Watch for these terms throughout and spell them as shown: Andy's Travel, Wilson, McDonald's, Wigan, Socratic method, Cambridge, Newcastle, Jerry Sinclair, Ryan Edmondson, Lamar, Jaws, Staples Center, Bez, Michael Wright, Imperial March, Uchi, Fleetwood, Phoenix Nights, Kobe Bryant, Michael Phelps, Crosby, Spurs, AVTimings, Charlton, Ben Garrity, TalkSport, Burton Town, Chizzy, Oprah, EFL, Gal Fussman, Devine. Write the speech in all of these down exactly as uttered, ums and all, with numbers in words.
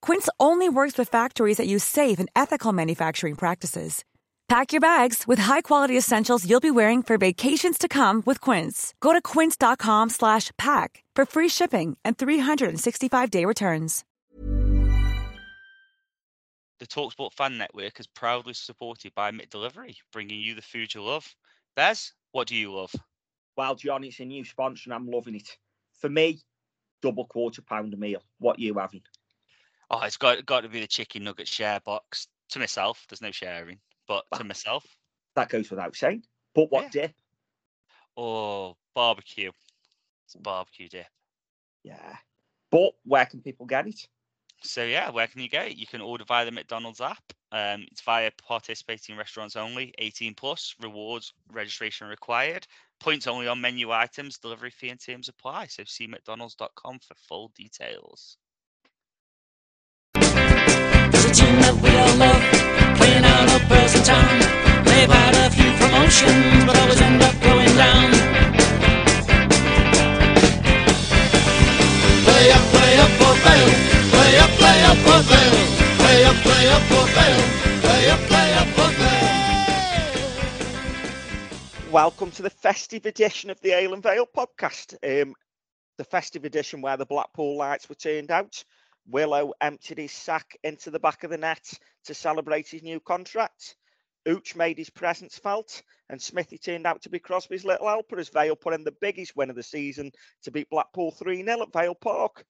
Quince only works with factories that use safe and ethical manufacturing practices. Pack your bags with high-quality essentials you'll be wearing for vacations to come with Quince. Go to quince dot com slash pack for free shipping and three sixty-five day returns. The TalkSport Fan Network is proudly supported by McDelivery, bringing you the food you love. Bez, what do you love? Well, John, it's a new sponsor and I'm loving it. For me, double quarter pounder meal. What are you having? Oh, it's got got to be the chicken nugget share box. To myself, there's no sharing, but well, to myself. That goes without saying. But what yeah. dip? Oh, barbecue. It's barbecue dip. Yeah. But where can people get it? So, yeah, where can you get it? You can order via the McDonald's app. Um, it's via participating restaurants only, eighteen plus, rewards, registration required. Points only on menu items, delivery fee and terms apply. So see mcdonalds dot com for full details. The team that we all love, playing out of Burton Town. They've had a few promotions, but always end up going down. Play up, play up, Port Vale. Play up, play up, Port Vale. Play up, play up, Port Vale. Play up, play up, Port Vale. Welcome to the festive edition of the Ale and Vale podcast. Um, the festive edition where the Blackpool lights were turned out. Willow emptied his sack into the back of the net to celebrate his new contract. Uch made his presence felt, and Smithy turned out to be Crosby's little helper as Vale put in the biggest win of the season to beat Blackpool three nil at Vale Park.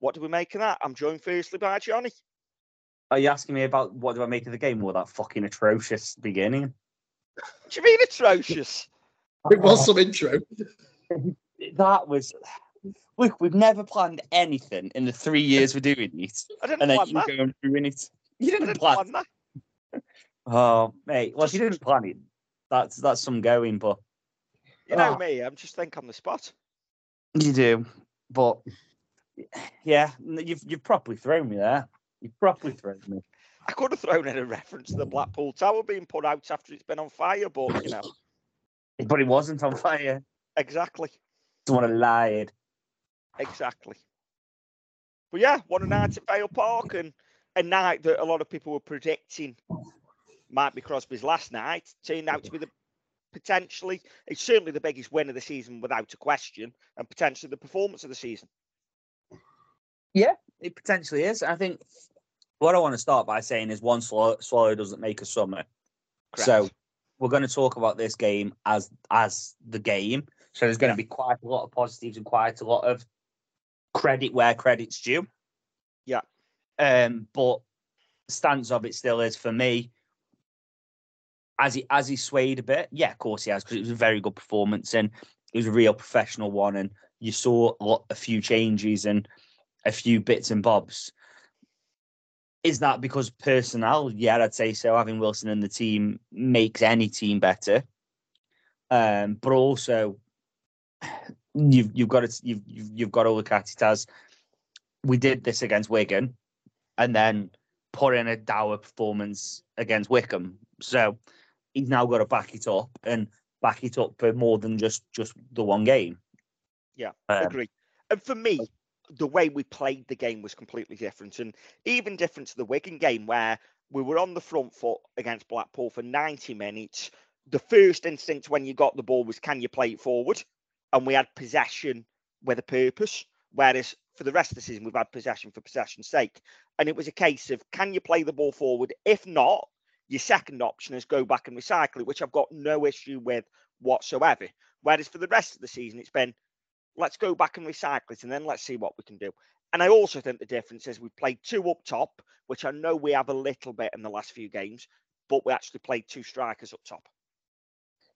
What do we make of that? I'm joined firstly by Johnny. Are you asking me about what do I make of the game? Well, that fucking atrocious beginning. Do you mean atrocious? It was some intro. That was... Look, we've never planned anything in the three years we're doing it. I didn't and then plan you that. Go and ruin it. You didn't, didn't plan. plan that. Oh, mate. Well, if you didn't plan it, that's that's some going, but... You know ah. me, I'm just think on the spot. You do, but... Yeah, you've, you've properly thrown me there. You've properly thrown me. I could have thrown in a reference to the Blackpool Tower being put out after it's been on fire, but, you know... But it wasn't on fire. Exactly. Someone lied. Exactly. But yeah, what a night at Vale Park, and a night that a lot of people were predicting might be Crosby's last night turned out to be the potentially, it's certainly the biggest win of the season without a question, and potentially the performance of the season. Yeah, it potentially is. I think what I want to start by saying is one swallow, swallow doesn't make a summer. Correct. So we're going to talk about this game as as the game. So there's going yeah. to be quite a lot of positives and quite a lot of credit where credit's due. Yeah. Um, but the stance of it still is, for me, as he, has he swayed a bit? Yeah, of course he has, because it was a very good performance and it was a real professional one, and you saw a, lot, a few changes and a few bits and bobs. Is that because personnel? Yeah, I'd say so. Having Wilson in the team makes any team better. Um, but also... You've you've got to you've you've got to look at it as we did this against Wigan, and then put in a dour performance against Wickham. So he's now got to back it up and back it up for more than just, just the one game. Yeah, um, agree. And for me, the way we played the game was completely different, and even different to the Wigan game where we were on the front foot against Blackpool for ninety minutes. The first instinct when you got the ball was, can you play it forward? And we had possession with a purpose, whereas for the rest of the season, we've had possession for possession's sake. And it was a case of, can you play the ball forward? If not, your second option is go back and recycle it, which I've got no issue with whatsoever. Whereas for the rest of the season, it's been, let's go back and recycle it, and then let's see what we can do. And I also think the difference is we've played two up top, which I know we have a little bit in the last few games, but we actually played two strikers up top.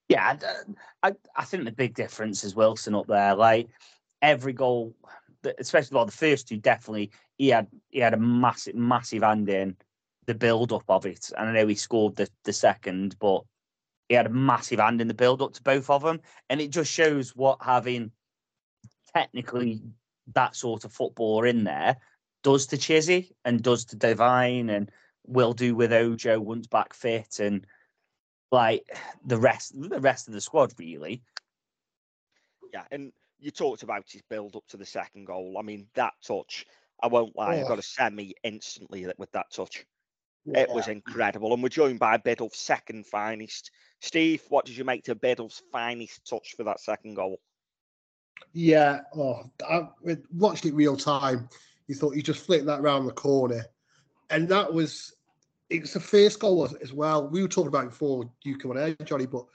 Yeah, I, I, I think the big difference is Wilson up there. Like every goal, especially well, the first two, definitely he had he had a massive, massive hand in the build-up of it. And I know he scored the, the second, but he had a massive hand in the build-up to both of them. And it just shows what having technically that sort of footballer in there does to Chizzy and does to Devine and will do with Ojo once back fit and like the rest the rest of the squad, really. Yeah, and you talked about his build-up to the second goal. I mean, that touch, I won't lie, oh. I got a semi instantly with that touch. Yeah. It was incredible. And we're joined by Biddulph's second finest. Steve, what did you make to Biddulph's finest touch for that second goal? Yeah, oh, I watched it real time. You thought you just flicked that round the corner. And that was, it's the first goal as well. We were talking about it before you come on air, Johnny, but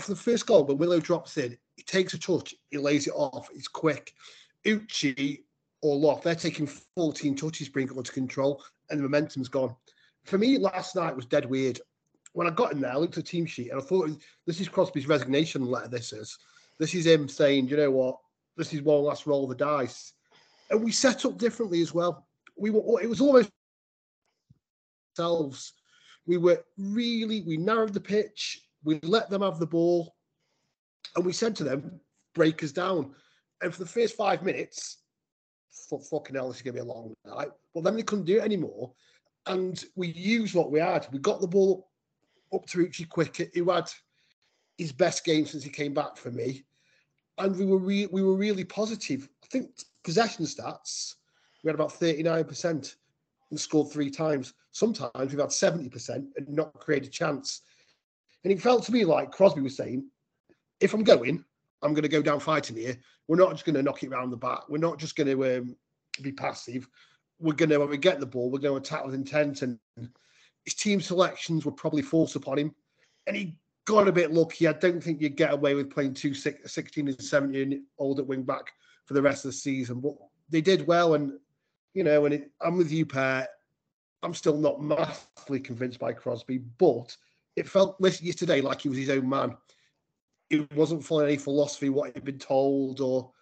for the first goal, when Willow drops in, he takes a touch, he lays it off, it's quick. Uchi or Loft, they're taking fourteen touches, bring it under control, and the momentum's gone. For me, last night was dead weird. When I got in there, I looked at the team sheet, and I thought, this is Crosby's resignation letter, this is. This is him saying, you know what, this is one last roll of the dice. And we set up differently as well. We were, it was almost ourselves. We were really, we narrowed the pitch, we let them have the ball, and we said to them, break us down. And for the first five minutes, fucking hell, this is going to be a long night. Well, then they couldn't do it anymore. And we used what we had. We got the ball up to Uchi quicker, who had his best game since he came back for me. And we were re- we were really positive. I think possession stats, we had about thirty-nine percent and scored three times. Sometimes we've had seventy percent and not created a chance. And it felt to me like Crosby was saying, if I'm going, I'm going to go down fighting here. We're not just going to knock it round the back. We're not just going to um, be passive. We're going to, when we get the ball, we're going to attack with intent. And his team selections were probably forced upon him. And he got a bit lucky. I don't think you'd get away with playing two sixteen and seventeen-year-old at wing-back for the rest of the season. But they did well. And, you know, and it, I'm with you, Pat. I'm still not massively convinced by Crosby. But it felt yesterday like he was his own man. It wasn't following any philosophy, what he'd been told, or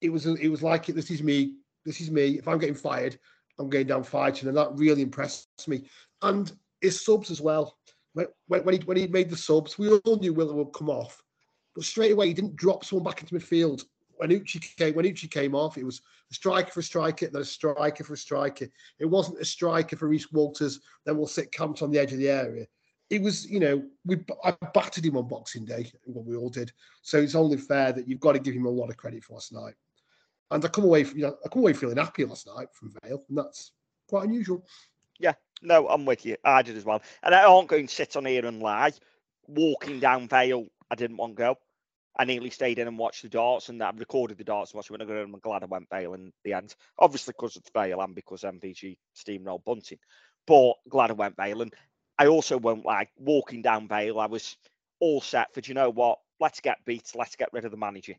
it was it was like, this is me, this is me. If I'm getting fired, I'm going down fighting, and that really impressed me. And his subs as well. When, when, he, when he made the subs, we all knew Willow would come off, but straight away he didn't drop someone back into midfield. When Uchi came, when Uchi came off, it was a striker for a striker, then a striker for a striker. It wasn't a striker for Reece Walters, then we'll sit camped on the edge of the area. It was, you know, we I battered him on Boxing Day, what we all did. So it's only fair that you've got to give him a lot of credit for last night. And I come away, from, you know, I come away feeling happy last night from Vale, and that's quite unusual. Yeah, no, I'm with you. I did as well, and I aren't going to sit on here and lie. Walking down Vale, I didn't want to go. I nearly stayed in and watched the darts, and I recorded the darts and watched them. I'm glad I went Vale in the end, obviously because of Vale and because M V G steamrolled bunting, but glad I went Vale. And I also won't lie, walking down Vale, I was all set for, do you know what, let's get beat, let's get rid of the manager.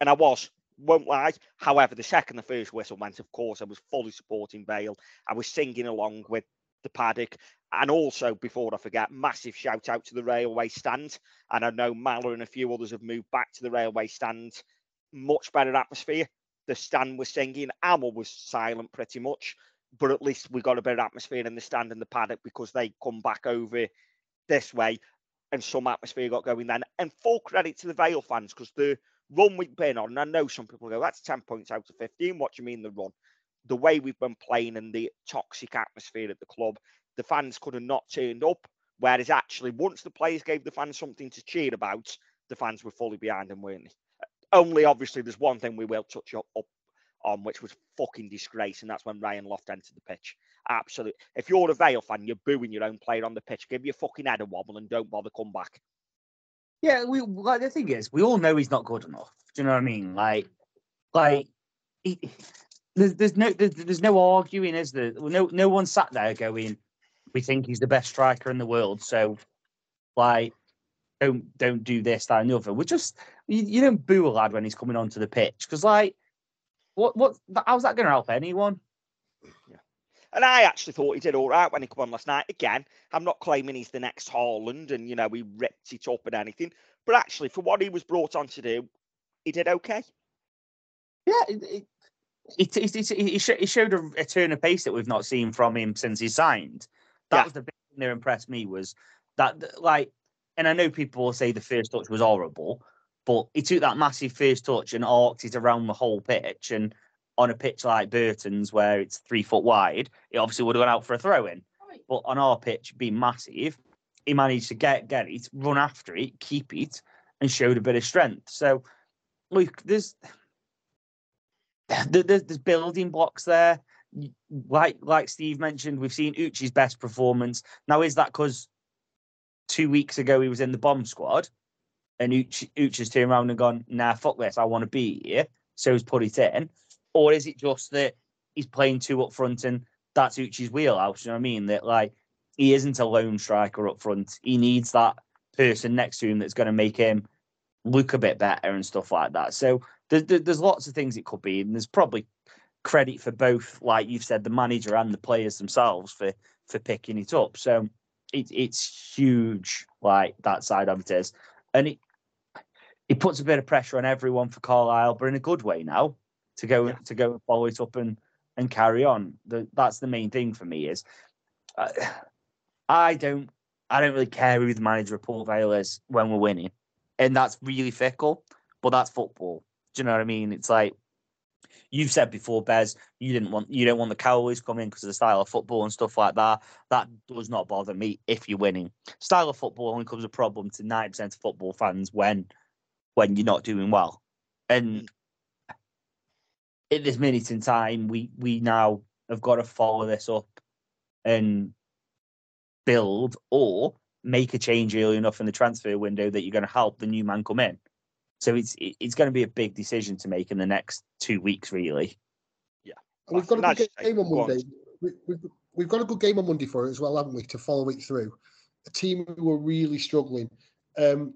And I was, won't lie. However, the second the first whistle went, of course, I was fully supporting Vale. I was singing along with the paddock. And also, before I forget, massive shout out to the railway stand. And I know Mallor and a few others have moved back to the railway stand. Much better atmosphere. The stand was singing. Amel was silent pretty much. But at least we got a bit of atmosphere in the stand and the paddock because they come back over this way and some atmosphere got going then. And full credit to the Vale fans because the run we've been on, and I know some people go, that's ten points out of fifteen. What do you mean the run? The way we've been playing and the toxic atmosphere at the club, the fans could have not turned up. Whereas actually, once the players gave the fans something to cheer about, the fans were fully behind them, weren't they? Only obviously there's one thing we will touch up, up on, which was fucking disgrace, and that's when Ryan Loft entered the pitch. Absolutely. If you're a Vale fan, you're booing your own player on the pitch. Give your fucking head a wobble and don't bother come back. Yeah, we, like, the thing is, we all know he's not good enough. Do you know what I mean? Like, like he, there's, there's no there's, there's no arguing, is there? No, no one sat there going, we think he's the best striker in the world, so like, don't don't do this, that, and the other. We're just you, you don't boo a lad when he's coming onto the pitch because like. What? What? How's that going to help anyone? Yeah. And I actually thought he did all right when he came on last night. Again, I'm not claiming he's the next Haaland and, you know, he ripped it up and anything. But actually, for what he was brought on to do, he did okay. Yeah. It, it, He, he, he, he showed a, a turn of pace that we've not seen from him since he signed. That yeah. was the big thing that impressed me, was that, like, and I know people will say the first touch was horrible, but he took that massive first touch and arced it around the whole pitch. And on a pitch like Burton's, where it's three foot wide, it obviously would have gone out for a throw-in. But on our pitch, being massive, he managed to get get it, run after it, keep it, and showed a bit of strength. So, look, there's... There's, there's building blocks there. Like like Steve mentioned, we've seen Uchi's best performance. Now, is that because two weeks ago he was in the bomb squad and Uchi, Uchi's turned around and gone, nah, fuck this, I want to be here, so he's put it in? Or is it just that he's playing two up front and that's Uchi's wheelhouse? You know what I mean? That, like, he isn't a lone striker up front. He needs that person next to him that's going to make him look a bit better and stuff like that. So there's, there's lots of things it could be, and there's probably credit for both, like you've said, the manager and the players themselves for for picking it up. So it, it's huge, like, that side of it is. And it it puts a bit of pressure on everyone for Carlisle, but in a good way now, to go yeah. to go and follow it up and, and carry on. The, that's the main thing for me is uh, I don't I don't really care who the manager of Port Vale is when we're winning. And that's really fickle, but that's football. Do you know what I mean? It's like you've said before, Bez, you didn't want you don't want the Cowboys coming because of the style of football and stuff like that. That does not bother me if you're winning. Style of football only becomes a problem to ninety percent of football fans when when you're not doing well. And at this minute in time, we we now have got to follow this up and build or make a change early enough in the transfer window that you're going to help the new man come in. So it's it's going to be a big decision to make in the next two weeks, really. Yeah, and we've got a good game on Monday. We, we've, we've got a good game on Monday for it as well, haven't we? To follow it through, a team who are really struggling. Um,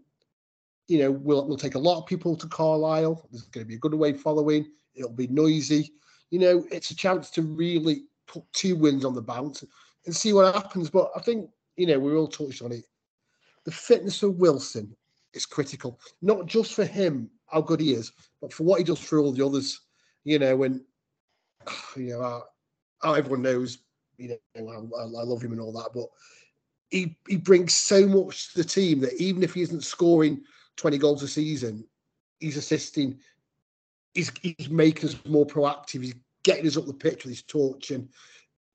you know, we'll we'll take a lot of people to Carlisle. There's going to be a good away following. It'll be noisy. You know, it's a chance to really put two wins on the bounce and see what happens. But I think, you know, we all touched on it. The fitness of Wilson. It's critical, not just for him, how good he is, but for what he does for all the others, you know, and, you know, how, how everyone knows, you know, I, I love him and all that, but he, he brings so much to the team that even if he isn't scoring twenty goals a season, he's assisting, he's, he's making us more proactive, he's getting us up the pitch with his torch, and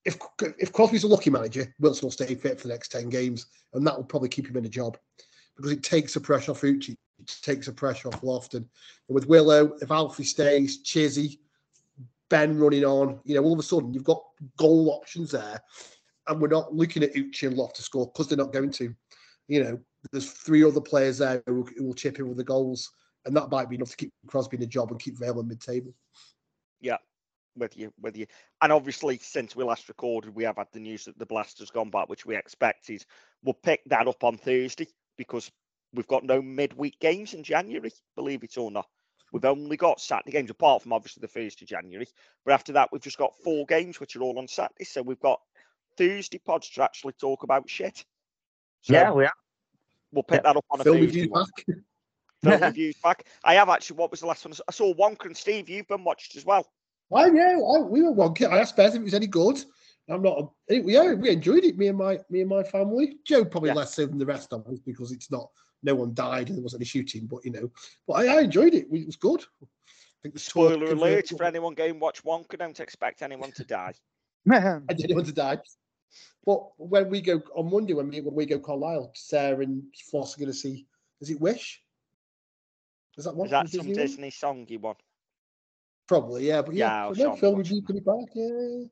if, if Crosby's a lucky manager, Wilson will stay fit for the next ten games, and that will probably keep him in a job. Because it takes the pressure off Uchi, it takes the pressure off Loft. And with Willow, if Alfie stays, Chizzy, Ben running on, you know, all of a sudden you've got goal options there. And we're not looking at Uchi and Loft to score because they're not going to. You know, there's three other players there who, who will chip in with the goals. And that might be enough to keep Crosby in a job and keep Vale in mid-table. Yeah, with you, with you. And obviously, since we last recorded, we have had the news that the Blaster's gone back, which we expected. We'll pick that up on Thursday, because we've got no midweek games in January, believe it or not. We've only got Saturday games, apart from obviously the first of January. But after that, we've just got four games, which are all on Saturday. So we've got Thursday pods to actually talk about shit. So yeah, we are. We'll pick yeah. that up on a Film Thursday. Film reviews back. I have actually, what was the last one? I saw Wonker and Steve, you've been watched as well. I know, yeah, we were Wonker. I asked Beth if it was any good. I'm not. A, yeah, we enjoyed it. Me and my me and my family. Joe probably yeah. less so than the rest of us because it's not. No one died and there wasn't any shooting. But you know, but I, I enjoyed it. It was good. I think the spoiler alert for anyone going watch Wonka. Don't expect anyone to die. I didn't anyone to die. But when we go on Monday, when we when we go Carlisle, Sarah and Floss are going to see. Is it Wish? Is that one? Is that some Disney, Disney songy one? Probably, yeah. But yeah, yeah, no, film review coming back. Yeah.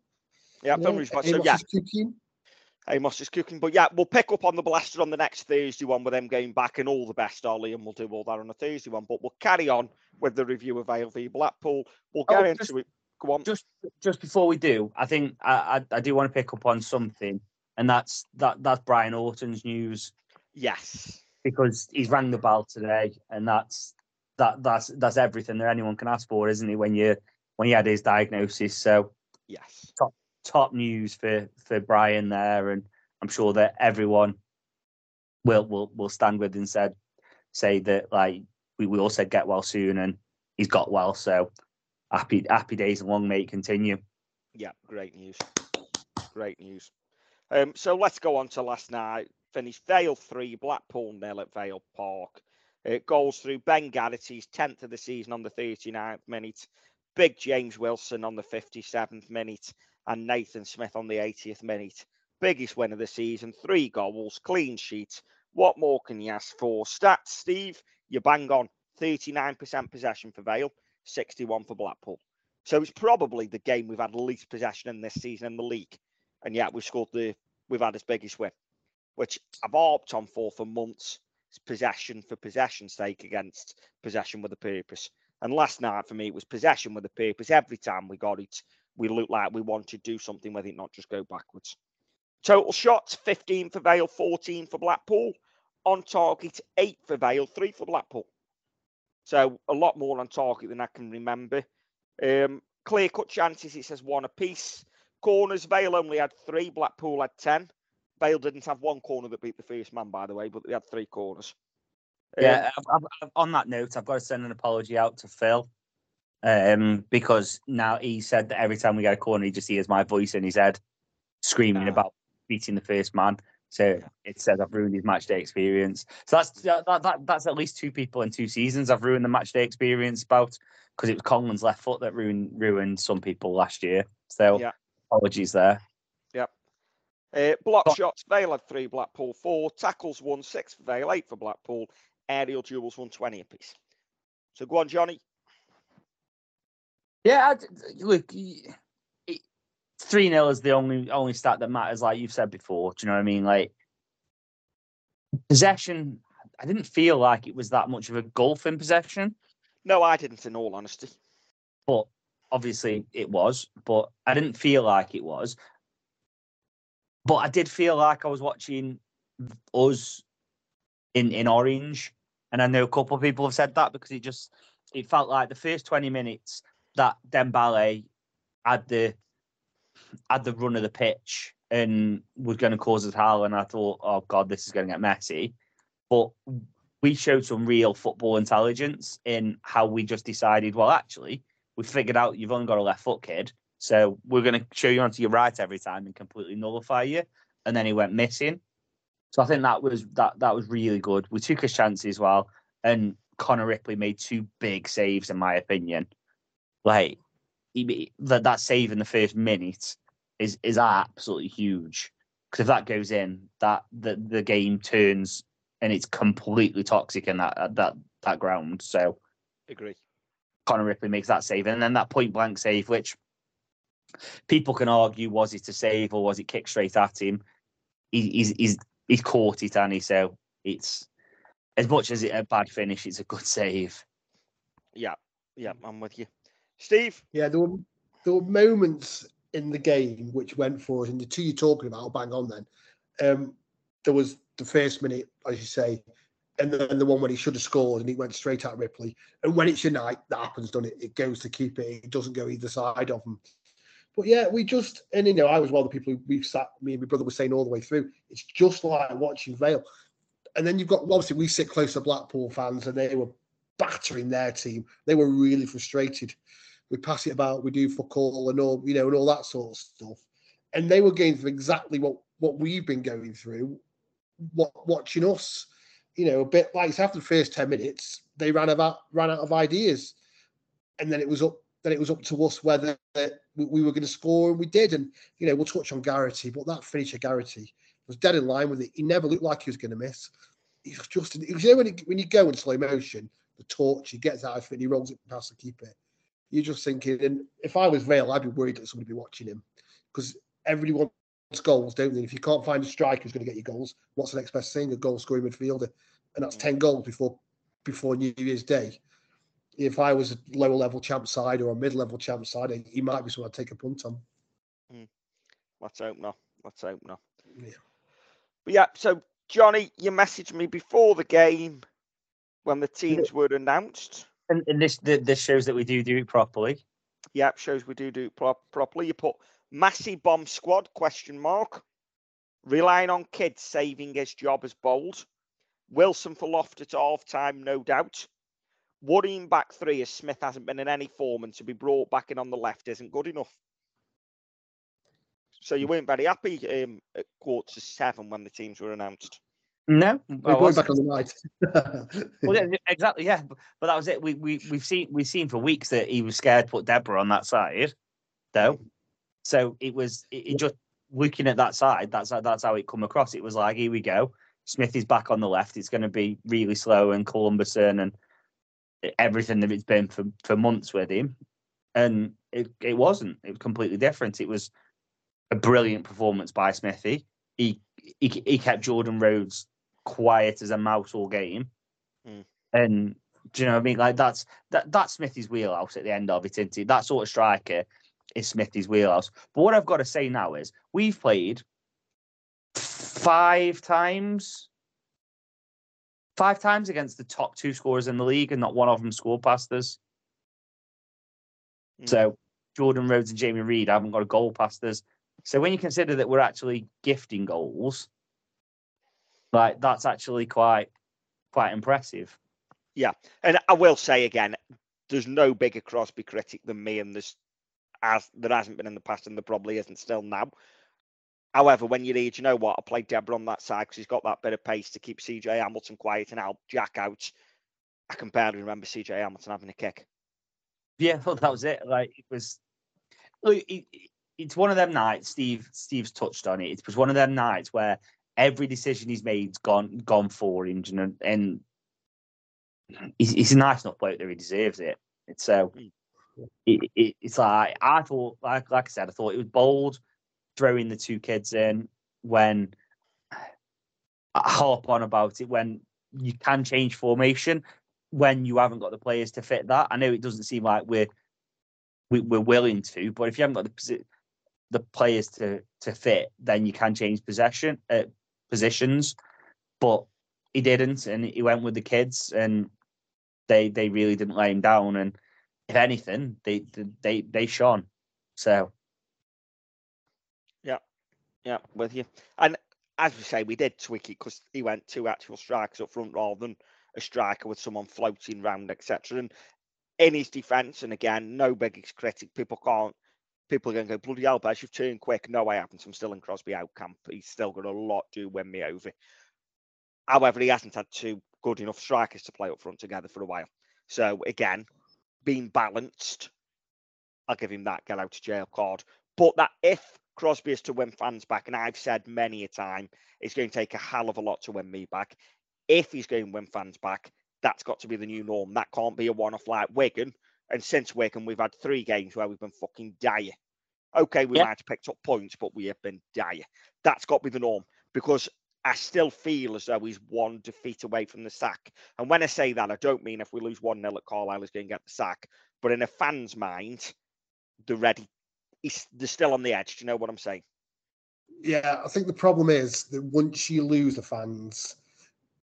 Yeah, yeah, Amos so, yeah. is cooking. Amos is cooking. But yeah, we'll pick up on the Blaster on the next Thursday one with them going back, and all the best, Ollie, and we'll do all that on a Thursday one. But we'll carry on with the review of Vale v Blackpool. We'll get oh, into just, it. Go on. Just just before we do, I think I, I I do want to pick up on something, and that's that that's Brian Orton's news. Yes. Because he's rang the bell today, and that's that that's that's everything that anyone can ask for, isn't it, when you when he had his diagnosis. So yes. Top. Top news for, for Brian there, and I'm sure that everyone will will will stand with and said say that, like, we, we all said get well soon, and he's got well. So happy happy days and long may it continue. Yeah, great news. Great news. Um, so let's go on to last night. Finished Vale three, Blackpool nil at Vale Park. Uh, goals through Ben Garrity's tenth of the season on the thirty-ninth minute, big James Wilson on the fifty-seventh minute, and Nathan Smith on the eightieth minute. Biggest win of the season, three goals, clean sheet. What more can you ask for? Stats, Steve, you bang on. thirty-nine percent possession for Vale, sixty-one for Blackpool. So it's probably the game we've had least possession in this season in the league. And yet we've scored the, we've had its biggest win, which I've harped on for for months. It's possession for possession's sake against possession with a purpose. And last night for me, it was possession with a purpose. Every time we got it, we looked like we wanted to do something with it, not just go backwards. Total shots, fifteen for Vale, fourteen for Blackpool. On target, eight for Vale, three for Blackpool. So a lot more on target than I can remember. Um, clear-cut chances, it says one apiece. Corners, Vale only had three, Blackpool had ten. Vale didn't have one corner that beat the first man, by the way, but they had three corners. Um, yeah, I've, I've, I've, on that note, I've got to send an apology out to Phil, um, because now he said that every time we get a corner, he just hears my voice in his head screaming uh, about beating the first man. So yeah. It says I've ruined his matchday experience. So that's that, that that's at least two people in two seasons I've ruined the matchday experience about, because it was Conlon's left foot that ruined ruined some people last year. So yeah. Apologies there. Yep. Uh, block but, shots, Vale had three, Blackpool four. Tackles won six for Vale, eight for Blackpool. Aerial duels won twenty apiece. So go on, Johnny. Yeah, I, look. three nil is the only only stat that matters, like you've said before. Do you know what I mean? Like, possession, I didn't feel like it was that much of a gulf in possession. No, I didn't, in all honesty. But obviously it was, but I didn't feel like it was. But I did feel like I was watching us in, in orange. And I know a couple of people have said that, because it just, it felt like the first twenty minutes that Dembélé had the, had the run of the pitch and was going to cause us hell, and I thought, oh God, this is going to get messy. But we showed some real football intelligence in how we just decided, well, actually, we figured out you've only got a left foot, kid, so we're going to show you onto your right every time and completely nullify you. And then he went missing. So I think that was that that was really good. We took his chances well, and Connor Ripley made two big saves, in my opinion. Like, He, that, that save in the first minute is is absolutely huge, because if that goes in, that the, the game turns and it's completely toxic in that that that ground. So, agree. Connor Ripley makes that save, and then that point blank save, which people can argue, was it a save or was it kicked straight at him? He, he's he's he's caught it, and he so it's as much as it a bad finish, it's a good save. Yeah, yeah, I'm with you. Steve? Yeah, there were there were moments in the game which went for us, and the two you're talking about, I'll bang on then. Um, there was the first minute, as you say, and then the one when he should have scored and he went straight at Ripley. And when it's your night, that happens, doesn't it? It goes to keep it. It doesn't go either side of them. But yeah, we just, and you know, I was one of the people who we've sat, me and my brother were saying all the way through, it's just like watching Vale. And then you've got, obviously, we sit close to Blackpool fans, and they were battering their team. They were really frustrated. We pass it about, we do fuck all and all, you know, and all that sort of stuff. And they were going through exactly what, what we've been going through, what, watching us, you know, a bit like after the first ten minutes, they ran about, ran out of ideas. And then it was up, then it was up to us whether we, we were going to score, and we did. And, you know, we'll touch on Garrity, but that finisher Garrity was dead in line with it. He never looked like he was going to miss. He was just, you know, when, it, when you go in slow motion, the torch, he gets out of it and he rolls it past the keeper. You're just thinking, and if I was Vale, I'd be worried that somebody would be watching him, because everyone wants goals, don't they? If you can't find a striker who's going to get you goals, what's the next best thing? A goal-scoring midfielder. And that's ten goals before before New Year's Day. If I was a lower-level champ side or a mid-level champ side, he might be someone I'd take a punt on. Mm. Let's hope not. Let's hope not. Yeah. But yeah, so, Johnny, you messaged me before the game when the teams were announced. And, and this this shows that we do do it properly. Yeah, shows we do do it pro- properly. You put Massey bomb squad, question mark. Relying on kids saving his job as bold. Wilson for Loft at half time, no doubt. worrying back three as Smith hasn't been in any form, and to be brought back in on the left isn't good enough. So you weren't very happy um, at quarter to seven when the teams were announced. No, we're going back on the right. Well, yeah, exactly, yeah. But, but that was it. We we we've seen we've seen for weeks that he was scared to put Deborah on that side, though. So it was it, it just looking at that side. That's that's how it come across. It was like, here we go. Smith is back on the left. It's going to be really slow and Columberson and everything that it's been for, for months with him. And it it wasn't. It was completely different. It was a brilliant performance by Smithy. He he, he kept Jordan Rhodes quiet as a mouse all game, mm. and do you know what I mean? Like that's that that's Smithy's wheelhouse at the end of it, isn't it? That sort of striker is Smithy's wheelhouse. But what I've got to say now is we've played five times, five times against the top two scorers in the league, and not one of them scored past us. Mm. So Jordan Rhodes and Jamie Reid haven't got a goal past us. So when you consider that we're actually gifting goals. Like, that's actually quite quite impressive. Yeah. And I will say again, there's no bigger Crosby critic than me, and there's, as there hasn't been in the past, and there probably isn't still now. However, when you read, you know what, I played Deborah on that side because he's got that bit of pace to keep C J Hamilton quiet and help Jack out. I can barely remember C J Hamilton having a kick. Yeah, well, that was it. Like, it was... Look, it, it's one of them nights, Steve. Steve's touched on it. It was one of them nights where... every decision he's made's gone gone for him, you know, and he's, he's a nice enough bloke that he deserves it. It's so it, it, it's like I thought, like like I said, I thought it was bold throwing the two kids in. When I harp on about it, when you can change formation when you haven't got the players to fit that. I know it doesn't seem like we're we, we're willing to, but if you haven't got the the players to to fit, then you can change possession. Uh, positions, but he didn't, and he went with the kids, and they they really didn't lay him down, and if anything, they they they shone. So yeah, yeah, with you. And as we say, we did tweak it because he went two actual strikers up front rather than a striker with someone floating round, et cetera. And in his defence, and again, no biggest critic. People can't. People are going to go, bloody hell, Bez, you've turned quick. No, I haven't. I'm still in Crosby out camp. He's still got a lot to win me over. However, he hasn't had two good enough strikers to play up front together for a while. So, again, being balanced, I'll give him that get-out-of-jail card. But that if Crosby is to win fans back, and I've said many a time, it's going to take a hell of a lot to win me back. If he's going to win fans back, that's got to be the new norm. That can't be a one-off like Wigan. And since Wigan, we've had three games where we've been fucking dire. Okay, we yeah. might have picked up points, but we have been dire. That's got to be the norm, because I still feel as though he's one defeat away from the sack. And when I say that, I don't mean if we lose one nil at Carlisle, he's going to get the sack. But in a fan's mind, they're ready. He's, they're still on the edge. Do you know what I'm saying? Yeah, I think the problem is that once you lose the fans,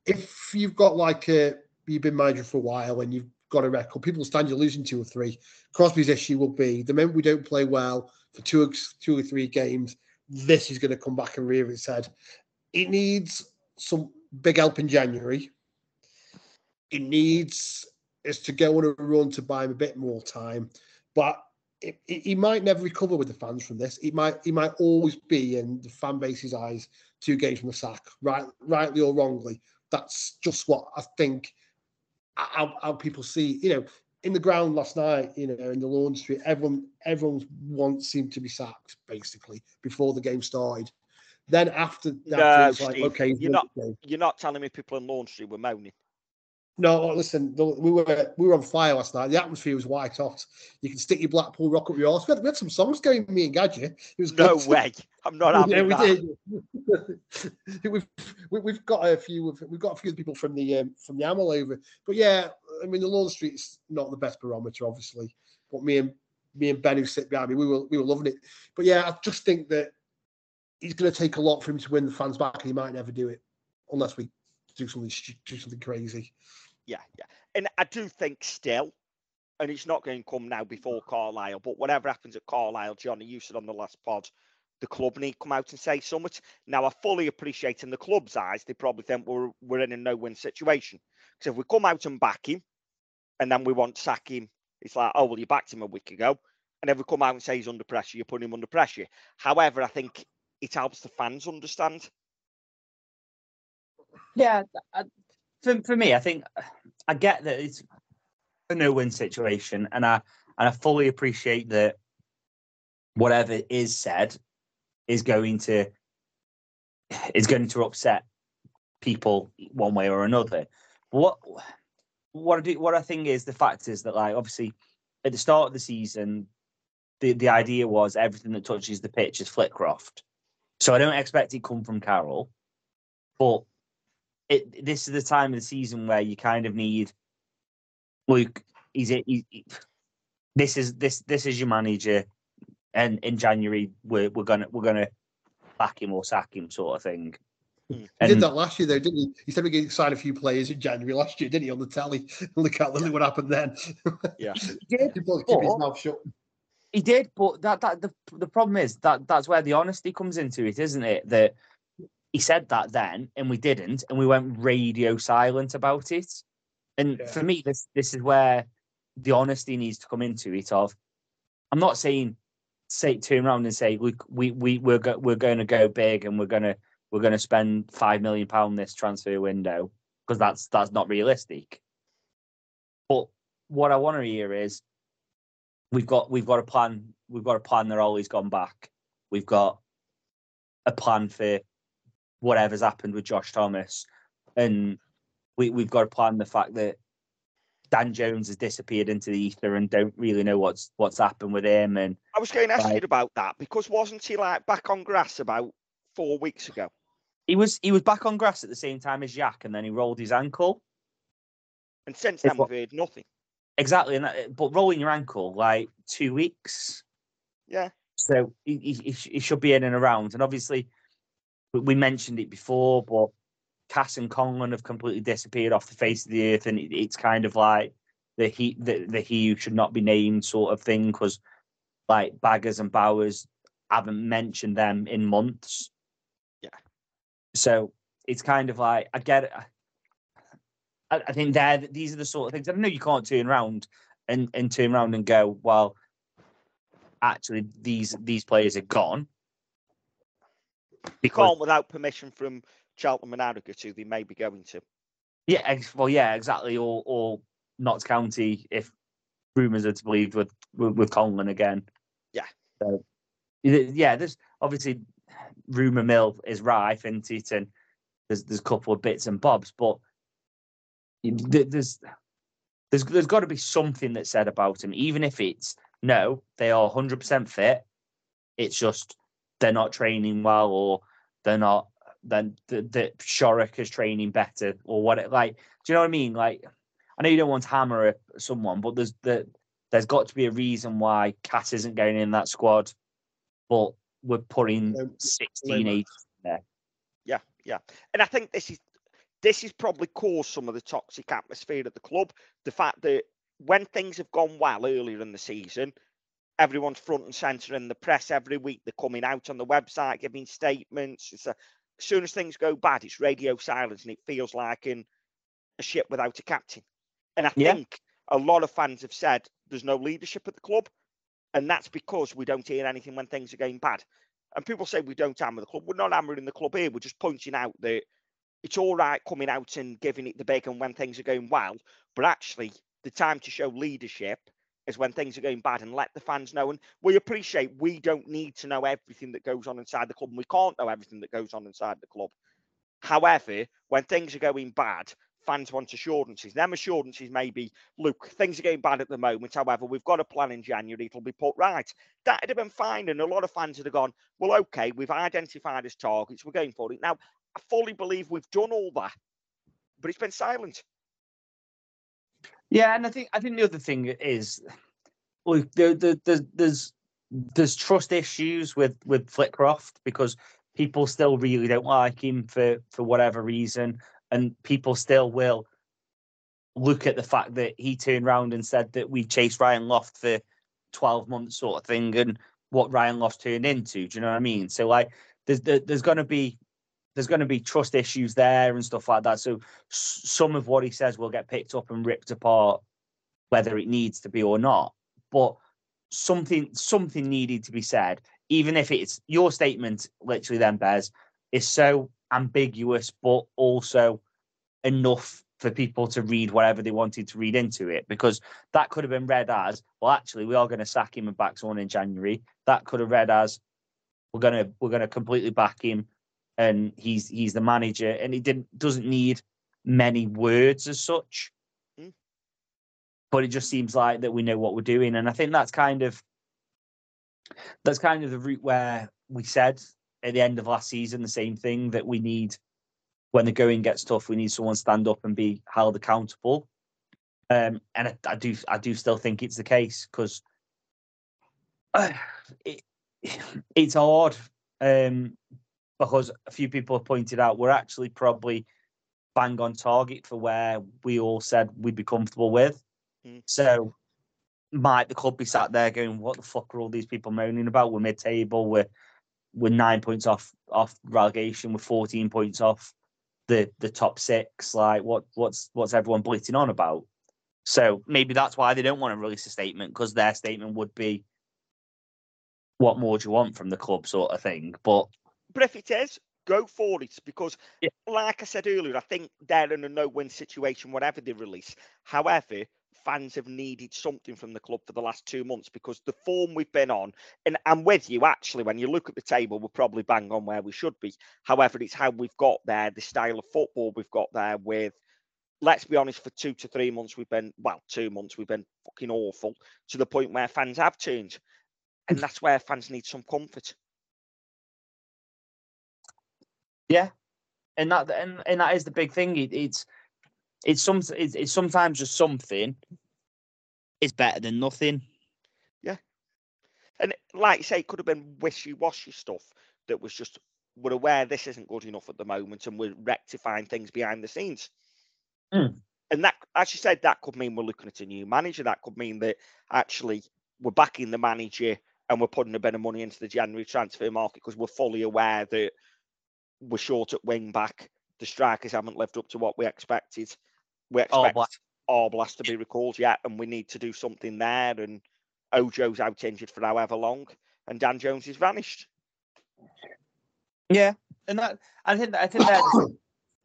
if you've got like a, you've been manager for a while and you've got a record, people will stand you losing two or three. Crosby's issue will be the moment we don't play well for two or, two or three games, this is going to come back and rear its head. It needs some big help in January. It needs us to go on a run to buy him a bit more time, but it, it, he might never recover with the fans from this. It might he might always be in the fan base's eyes two games from the sack, right, rightly or wrongly. That's just what I think. How, how people see, you know, in the ground last night, you know, in the laundry, everyone, everyone once seemed to be sacked basically before the game started. Then after that, no, it's Steve, like, okay, you're not, you're not telling me people in laundry were moaning. No, listen, we were we were on fire last night. The atmosphere was white hot. You can stick your Blackpool rock up your arse. We had, we had some songs going, me and Gadget. It was no good. Way. I'm not having yeah, we that. Did. we've we've got a few. We've, we've got a few people from the um, from the Amel over. But yeah, I mean the Lawn Street's not the best barometer, obviously. But me and me and Ben who sit behind me, we were we were loving it. But yeah, I just think that it's going to take a lot for him to win the fans back, and he might never do it unless we do something do something crazy. Yeah, yeah. And I do think still, and it's not going to come now before Carlisle, but whatever happens at Carlisle, Johnny, you said on the last pod, the club need come out and say something. Now, I fully appreciate in the club's eyes, they probably think we're, we're in a no-win situation. Because if we come out and back him, and then we want to sack him. It's like, oh, well, you backed him a week ago. And then we come out and say he's under pressure, you're putting him under pressure. However, I think it helps the fans understand. Yeah, I, for, for me, I think I get that it's a no-win situation, and I and I fully appreciate that whatever is said is going to is going to upset people one way or another. What what I do, what I think is the fact is that, like, obviously at the start of the season, the the idea was everything that touches the pitch is Flitcroft. So I don't expect it come from Carroll, but it, this is the time of the season where you kind of need Luke. Is it? He, he, this is this this is your manager, and in January we're we're gonna we're gonna back him or sack him, sort of thing. He and, did that last year, though, didn't he? He said we could sign a few players in January last year, didn't he? On the telly, look at what happened then. Yeah, he did. He but, keep his mouth shut. He did, but that that the the problem is that that's where the honesty comes into it, isn't it? That. He said that then, and we didn't, and we went radio silent about it. And yeah. for me, this this is where the honesty needs to come into it. Of, I'm not saying say turn around and say we we we we're go, we're going to go big and we're gonna we're gonna spend five million pound this transfer window, because that's that's not realistic. But what I want to hear is we've got we've got a plan. We've got a plan that Ollie's gone back. We've got a plan for whatever's happened with Josh Thomas, and we, we've got to plan the fact that Dan Jones has disappeared into the ether and don't really know what's what's happened with him. And I was going to ask like, you about that, because wasn't he like back on grass about four weeks ago? He was he was back on grass at the same time as Jack, and then he rolled his ankle. And since then we've heard nothing. Exactly, and that, but rolling your ankle like two weeks. Yeah. So he, he, he should be in and around, and obviously. We mentioned it before, but Cass and Conlon have completely disappeared off the face of the earth, and it, it's kind of like the he the, the he who should not be named sort of thing, because like Baggers and Bowers haven't mentioned them in months. Yeah. So it's kind of like I get it. I, I think they're these are the sort of things. I know you can't turn around and and turn around and go, well, actually these these players are gone. They can't without permission from Cheltenham and Harrogate, who they may be going to. Yeah, well, yeah, exactly. Or, or Notts County, if rumours are to believe with, with with Conlon again. Yeah. So, yeah, there's obviously rumour mill is rife, isn't it? And there's there's a couple of bits and bobs, but there's there's there's got to be something that's said about him, even if it's no, they are one hundred percent fit. It's just. They're not training well, or they're not. Then the, the Shorrock is training better, or what? It, like, do you know what I mean? Like, I know you don't want to hammer someone, but there's the there's got to be a reason why Cass isn't going in that squad, but we're putting sixteen, eighteen in there. Yeah, yeah, and I think this is this is probably caused some of the toxic atmosphere at the club. The fact that when things have gone well earlier in the season. Everyone's front and centre in the press every week. They're coming out on the website, giving statements. It's a, as soon as things go bad, it's radio silence, and it feels like in a ship without a captain. And I yeah. think a lot of fans have said there's no leadership at the club, and that's because we don't hear anything when things are going bad. And people say we don't hammer the club. We're not hammering the club here. We're just pointing out that it's all right coming out and giving it the big and when things are going well, but actually the time to show leadership is when things are going bad, and let the fans know. And we appreciate we don't need to know everything that goes on inside the club, and we can't know everything that goes on inside the club. However, when things are going bad, fans want assurances. Them assurances may be, look, things are going bad at the moment. However, we've got a plan in January. It'll be put right. That would have been fine. And a lot of fans would have gone, well, OK, we've identified as targets. We're going for it. Now, I fully believe we've done all that, but it's been silent. Yeah, and I think I think the other thing is, look, there, there, there's there's there's trust issues with with Flitcroft, because people still really don't like him for for whatever reason, and people still will look at the fact that he turned round and said that we chased Ryan Loft for twelve months, sort of thing, and what Ryan Loft turned into. Do you know what I mean? So like, there's there, there's going to be. There's going to be trust issues there and stuff like that. So some of what he says will get picked up and ripped apart whether it needs to be or not. But something something needed to be said, even if it's your statement, literally then, Bez, is so ambiguous, but also enough for people to read whatever they wanted to read into it, because that could have been read as, well, actually, we are going to sack him and back someone in January. That could have read as, we're going to we're going to completely back him, and he's he's the manager, and he didn't doesn't need many words as such. Mm. But it just seems like that we know what we're doing, and I think that's kind of that's kind of the route where we said at the end of last season the same thing, that we need, when the going gets tough, we need someone to stand up and be held accountable. Um, and I, I do I do still think it's the case, because uh, it, it's hard. Um, because a few people have pointed out we're actually probably bang on target for where we all said we'd be comfortable with. Mm. So might the club be sat there going, what the fuck are all these people moaning about? We're mid-table, we're we're nine points off off relegation, we're fourteen points off the the top six. Like, what what's what's everyone blitzing on about? So maybe that's why they don't want to release a statement, because their statement would be, what more do you want from the club, sort of thing. But But if it is, go for it, because yeah. like I said earlier, I think they're in a no-win situation, whatever they release. However, fans have needed something from the club for the last two months, because the form we've been on, and I'm with you, actually, when you look at the table, we're probably bang on where we should be. However, it's how we've got there, the style of football we've got there with, let's be honest, for two to three months, we've been, well, two months, we've been fucking awful, to the point where fans have changed. And that's where fans need some comfort. Yeah, and that and, and that is the big thing. It, it's it's some it's, it's sometimes just something is better than nothing. Yeah, and like I say, it could have been wishy-washy stuff that was just, we're aware this isn't good enough at the moment, and we're rectifying things behind the scenes. Mm. And that, as you said, that could mean we're looking at a new manager. That could mean that actually we're backing the manager and we're putting a bit of money into the January transfer market, because we're fully aware that we're short at wing back. The strikers haven't lived up to what we expected. We expect Arblaster to be recalled yet, and we need to do something there. And Ojo's out injured for however long, and Dan Jones is vanished. Yeah, and that I think I think that,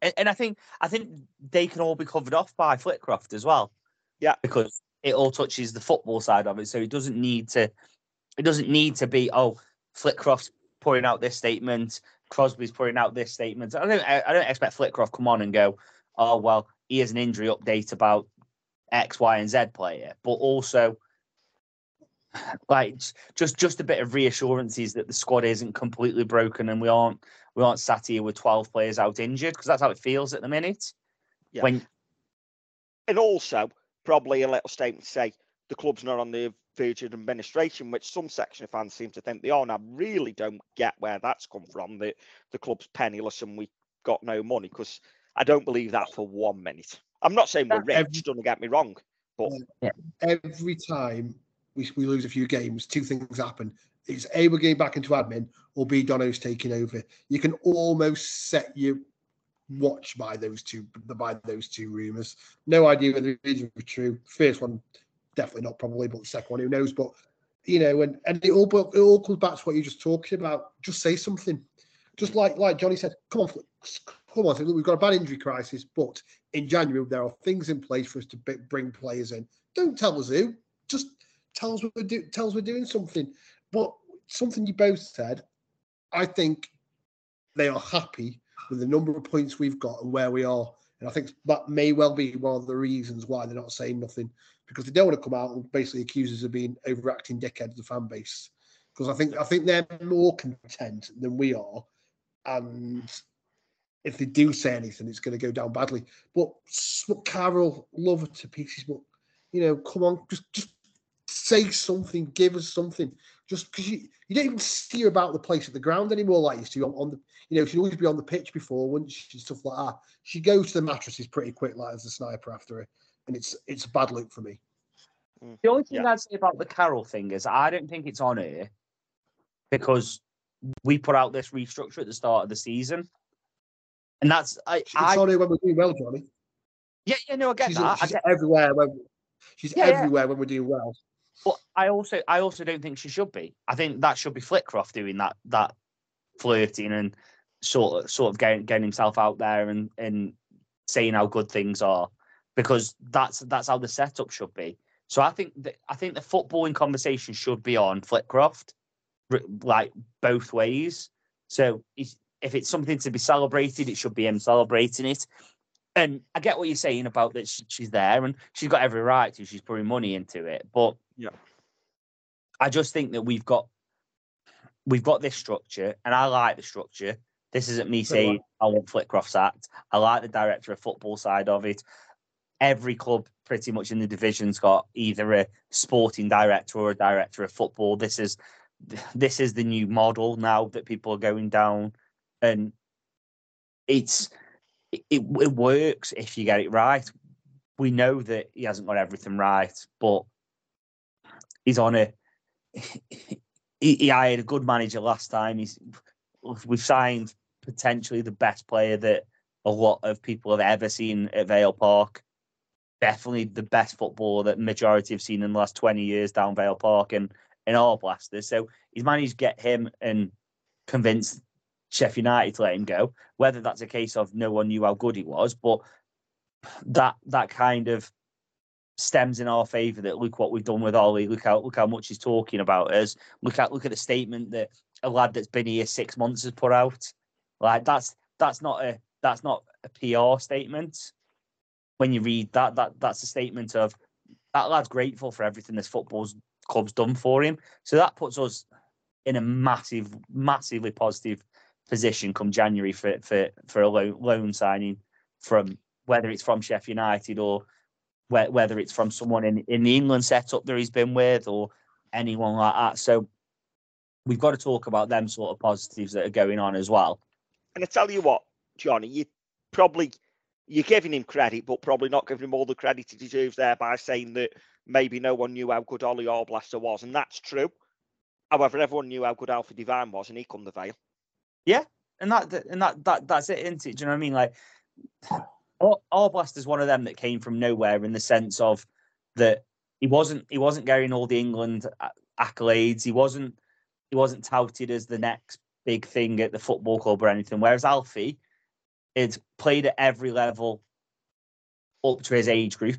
and, and I think I think they can all be covered off by Flitcroft as well. Yeah, because it all touches the football side of it, so it doesn't need to. It doesn't need to be, oh, Flitcroft pouring out this statement, Crosby's putting out this statement. I don't. I don't expect Flitcroft come on and go, oh well, he has an injury update about X, Y, and Z player. But also, like, just just a bit of reassurances that the squad isn't completely broken and we aren't we aren't sat here with twelve players out injured, because that's how it feels at the minute. Yeah. When and also probably a little statement to say the club's not on the verge of administration, which some section of fans seem to think they are, and I really don't get where that's come from, that the club's penniless and we got no money, because I don't believe that for one minute. I'm not saying we're rich, don't get me wrong, but yeah. Every time we, we lose a few games, two things happen. It's A, we're getting back into admin, or B, Dono's taking over. You can almost set your watch by those two by those two rumours. No idea whether these were true. First one, definitely not, probably, but the second one, who knows? But you know, and, and it all it all comes back to what you're just talking about. Just say something, just like like Johnny said. Come on, come on. Look, we've got a bad injury crisis, but in January there are things in place for us to b- bring players in. Don't tell us who. Just tell us we're do, tell us we're doing something. But something you both said, I think they are happy with the number of points we've got and where we are. And I think that may well be one of the reasons why they're not saying nothing, because they don't want to come out and basically accuse us of being overacting dickheads of the fan base. Because I think I think they're more content than we are. And if they do say anything, it's going to go down badly. But Carol, love her to pieces, but, you know, come on, just just say something, give us something. Just because you, you don't even steer about the place at the ground anymore like you do on, on the, you know, she'd always be on the pitch before, wouldn't she? Stuff like that. She goes to the mattresses pretty quick, like as a sniper after her, and it's it's a bad look for me. The only thing yeah. I'd say about the Carol thing is I don't think it's on her, because we put out this restructure at the start of the season, and that's I. It's I, on her when we're doing well, Johnny. Yeah, yeah, no, I get she's that. On, she's I get everywhere. When, She's yeah, everywhere yeah. when we're doing well. But I also, I also don't think she should be. I think that should be Flitcroft doing that, that flirting and sort of, sort of getting, getting himself out there and, and saying how good things are, because that's that's how the setup should be. So I think that, I think the footballing conversation should be on Flitcroft, like both ways. So if it's something to be celebrated, it should be him celebrating it. And I get what you're saying about that she's there and she's got every right to. She's putting money into it, but yeah, I just think that we've got we've got this structure, and I like the structure. This isn't me saying I want Flitcroft's act. I like the director of football side of it. Every club pretty much in the division's got either a sporting director or a director of football. This is this is the new model now that people are going down, and it's it, it works if you get it right. We know that he hasn't got everything right, but he's on a he, he hired a good manager last time. He's we've signed potentially the best player that a lot of people have ever seen at Vale Park. Definitely the best footballer that majority have seen in the last twenty years down Vale Park and in Arblaster. So he's managed to get him and convince Sheffield United to let him go. Whether that's a case of no one knew how good he was, but that that kind of stems in our favour that look what we've done with Ollie, look how look how much he's talking about us. Look at look at the statement that a lad that's been here six months has put out. Like that's that's not a that's not a P R statement. When you read that, that that's a statement of that lad's grateful for everything this football club's done for him. So that puts us in a massive, massively positive position come January for for, for a loan, loan signing from whether it's from Sheffield United or wh- whether it's from someone in, in the England setup that he's been with or anyone like that. So we've got to talk about them sort of positives that are going on as well. And I tell you what, Johnny, you probably, you're giving him credit, but probably not giving him all the credit he deserves there by saying that maybe no one knew how good Ollie Arblaster was. And that's true. However, everyone knew how good Alfie Devine was and he come the Vale. Yeah. And that and that, that that's it, isn't it? Do you know what I mean? Like, Arblaster's one of them that came from nowhere in the sense of that he wasn't, he wasn't getting all the England accolades. He wasn't, He wasn't touted as the next big thing at the football club or anything. Whereas Alfie had played at every level up to his age group.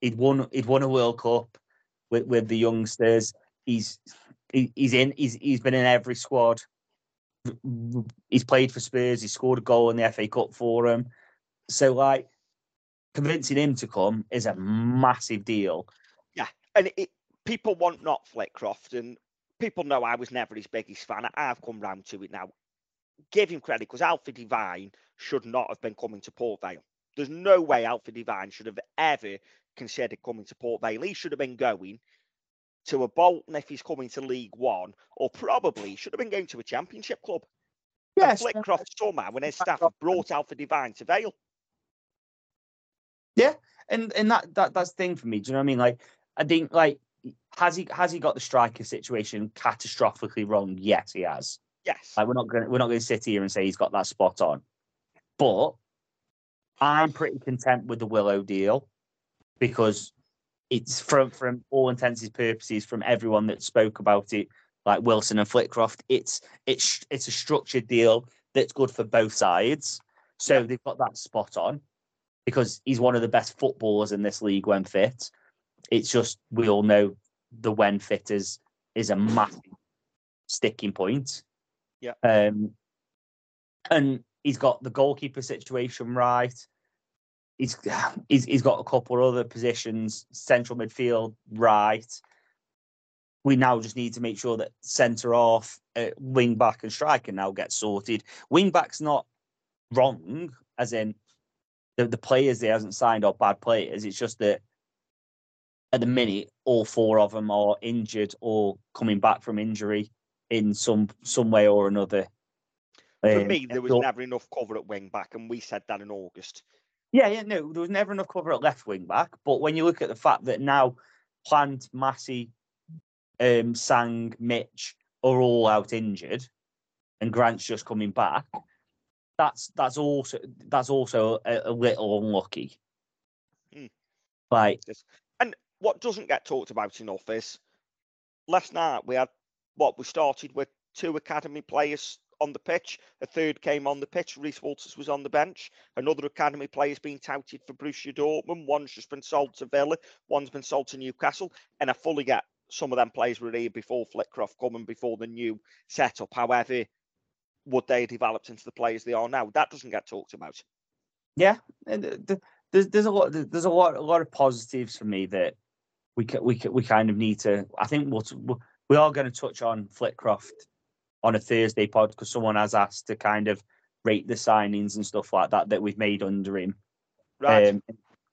He'd won. He'd won a World Cup with, with the youngsters. He's he, he's in. He's he's been in every squad. He's played for Spurs. He scored a goal in the F A Cup for him. So like convincing him to come is a massive deal. Yeah, and it, people want not Flitcroft and. People know I was never his biggest fan. I've come round to it now. Give him credit because Alfie Devine should not have been coming to Port Vale. There's no way Alfie Devine should have ever considered coming to Port Vale. He should have been going to a Bolton if he's coming to League One, or probably should have been going to a Championship club. Yes. And Flitcroft somehow, when his staff have brought Alfie Devine to Vale. Yeah, and and that, that that's the thing for me. Do you know what I mean? Like I think like. Has he has he got the striker situation catastrophically wrong? Yes, he has. Yes, like we're not going we're not going to sit here and say he's got that spot on. But I'm pretty content with the Willow deal because it's from from all intents and purposes from everyone that spoke about it, like Wilson and Flitcroft. It's it's it's a structured deal that's good for both sides. So yeah. They've got that spot on because he's one of the best footballers in this league when fit. It's just we all know the when fit is, is a massive sticking point. Yeah. Um, and he's got the goalkeeper situation right. He's, he's he's got a couple other positions, central midfield right. We now just need to make sure that centre off, uh, wing back, and striker now get sorted. Wing back's not wrong, as in the the players they hasn't signed are bad players. It's just that. At the minute, all four of them are injured or coming back from injury in some some way or another. For um, me, there was so, never enough cover at wing back, and we said that in August. Yeah, yeah, no, there was never enough cover at left wing back. But when you look at the fact that now Plant, Massey, um, Sang, Mitch are all out injured, and Grant's just coming back, that's that's also that's also a, a little unlucky. Mm. Like. Yes. what doesn't get talked about enough is last night we had what we started with two academy players on the pitch. A third came on the pitch. Reece Walters was on the bench. Another academy player's been touted for Borussia Dortmund. One's just been sold to Villa. One's been sold to Newcastle. And I fully get some of them players were here before Flitcroft come and before the new setup. However, would they have developed into the players they are now? That doesn't get talked about. Yeah, there's there's a lot there's a lot a lot of positives for me that we we we kind of need to. I think we'll, we are going to touch on Flitcroft on a Thursday pod, because someone has asked to kind of rate the signings and stuff like that that we've made under him. Right, um,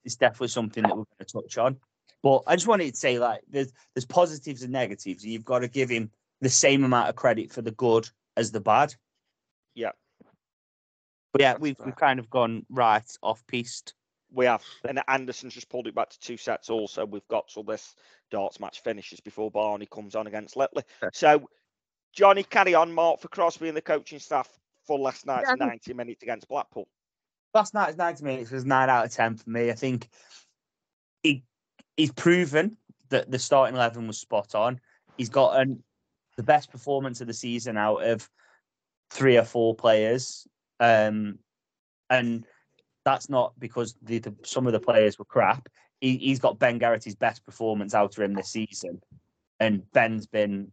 it's definitely something that we're going to touch on. But I just wanted to say, like, there's there's positives and negatives. You've got to give him the same amount of credit for the good as the bad. Yeah, but yeah, we've we've kind of gone right off piste. We have, and Anderson's just pulled it back to two sets. Also, we've got so this darts match finishes before Barney comes on against Litley. So. Johnny, carry on, Mark, for Crosby and the coaching staff for last night's yeah. ninety minutes against Blackpool. Last night's ninety minutes was nine out of ten for me. I think he he's proven that the starting eleven was spot on. He's gotten the best performance of the season out of three or four players. Um, and that's not because the, the, some of the players were crap. He, he's got Ben Garretty's best performance out of him this season. And Ben's been...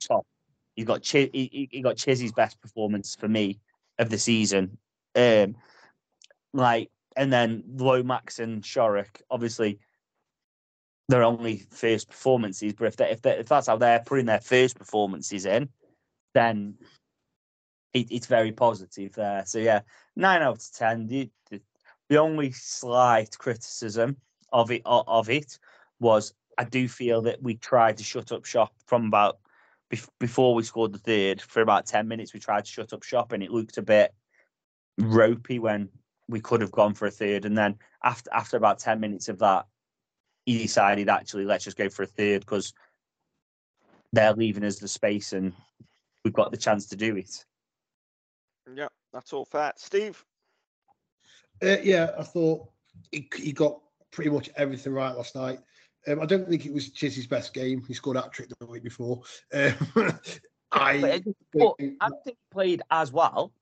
top. He got Ch- he, he got Chizzy's best performance for me of the season, um, like, and then Lomax and Shorrock. Obviously, they're only first performances, but if they, if, they, if that's how they're putting their first performances in, then it, it's very positive there. So yeah, nine out of ten. The, the, the only slight criticism of it of it was I do feel that we tried to shut up shop from about. Before we scored the third, for about ten minutes, we tried to shut up shop and it looked a bit ropey when we could have gone for a third. And then after after about ten minutes of that, he decided, actually, let's just go for a third because they're leaving us the space and we've got the chance to do it. Yeah, that's all fair. Steve? Uh, yeah, I thought he, he got pretty much everything right last night. Um, I don't think it was Chizzy's best game. He scored a hat-trick the week before. Um, I, but, but I don't think he played as well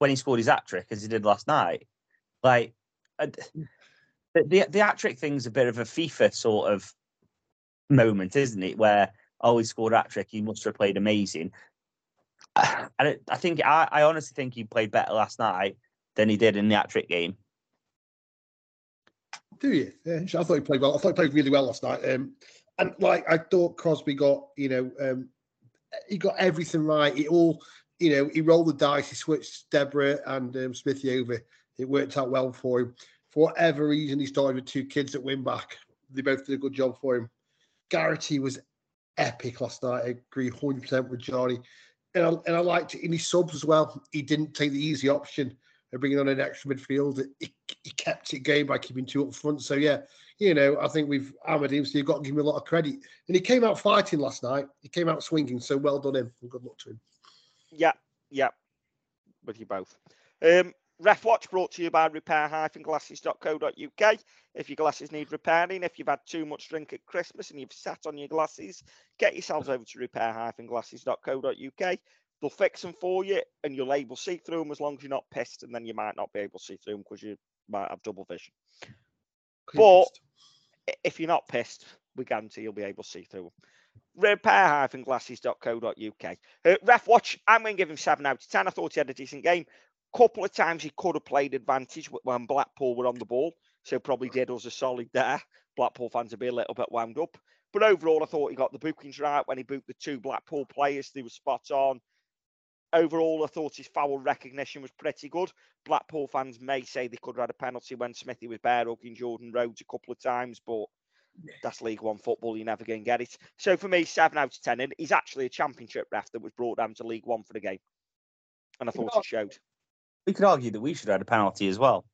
when he scored his hat-trick as he did last night. Like, uh, the the hat-trick thing's a bit of a FIFA sort of moment, isn't it? Where, oh, he scored a hat-trick, he must have played amazing. I, I, I think I, I honestly think he played better last night than he did in the hat-trick game. Do you? Yeah, I thought he played well. I thought he played really well last night. Um, and like I thought, Crosby got you know um, he got everything right. He all you know he rolled the dice. He switched Deborah and um, Smithy over. It worked out well for him. For whatever reason, he started with two kids at win back. They both did a good job for him. Garretty was epic last night. I agree one hundred percent with Johnny. And I, and I liked it in his subs as well. He didn't take the easy option. Bringing on an extra midfield, he, he kept it going by keeping two up front. So yeah, you know, I think we've hammered him. So you've got to give him a lot of credit. And he came out fighting last night. He came out swinging. So well done him. And good luck to him. Yeah, yeah, with you both. Um, Ref Watch brought to you by repair dash glasses dot co dot uk. If your glasses need repairing, if you've had too much drink at Christmas and you've sat on your glasses, get yourselves over to repair dash glasses dot co dot uk. They'll fix them for you and you'll be able to see through them as long as you're not pissed, and then you might not be able to see through them because you might have double vision. But pissed. If you're not pissed, we guarantee you'll be able to see through them. repair dash glasses dot co dot uk. Uh, Ref Watch, I'm going to give him seven out of ten. I thought he had a decent game. Couple of times he could have played advantage when Blackpool were on the ball, so probably did us a solid there. Blackpool fans would be a little bit wound up. But overall, I thought he got the bookings right when he booked the two Blackpool players. They were spot on. Overall, I thought his foul recognition was pretty good. Blackpool fans may say they could have had a penalty when Smithy was bare hugging Jordan Rhodes a couple of times, but that's League One football. You're never going to get it. So for me, seven out of ten. And he's actually a championship ref that was brought down to League One for the game. And I thought it showed. We could argue that we should have had a penalty as well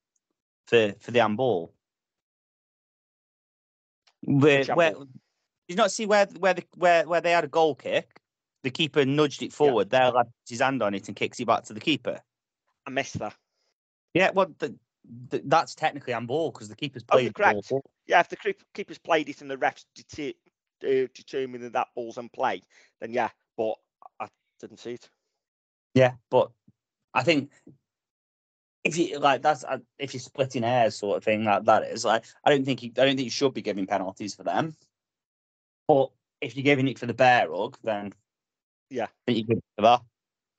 for, for the handball. Where, where, did you not see where where, the, where where they had a goal kick? The keeper nudged it forward. Yeah. There, lad puts his hand on it and kicks it back to the keeper. I missed that. Yeah, well, the, th- that's technically handball because the keeper's played. Oh, correct. Ball. Yeah, if the keeper's played it and the refs det- uh, determined that that ball's in play, then yeah. But I didn't see it. Yeah, but I think if you like that's uh, if you're splitting hairs sort of thing, like that is like I don't think you, I don't think you should be giving penalties for them. But if you're giving it for the bear hug, then yeah, I think you're good for that.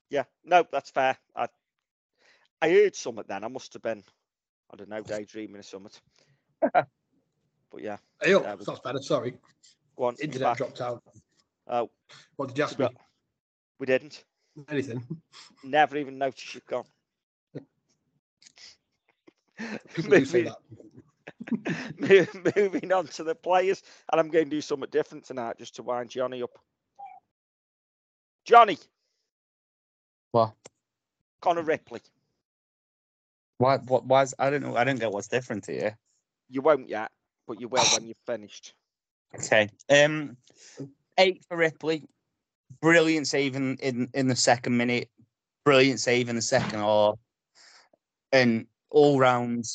Yeah, no, that's fair. I I heard something then. I must have been, I don't know, daydreaming or something. But yeah. Hey, oh, was... that's better. Sorry. Go on. Internet dropped out. Oh. What did you ask me? We didn't. Anything. Never even noticed you've gone. People moving, do say that. Moving on to the players. And I'm going to do something different tonight just to wind Johnny up. Johnny. What? Connor Ripley. Why? What? Why? I don't know. I don't get what's different here. You won't yet, but you will when you've finished. Okay. Um, eight for Ripley. Brilliant save in, in, in the second minute. Brilliant save in the second half. And all round,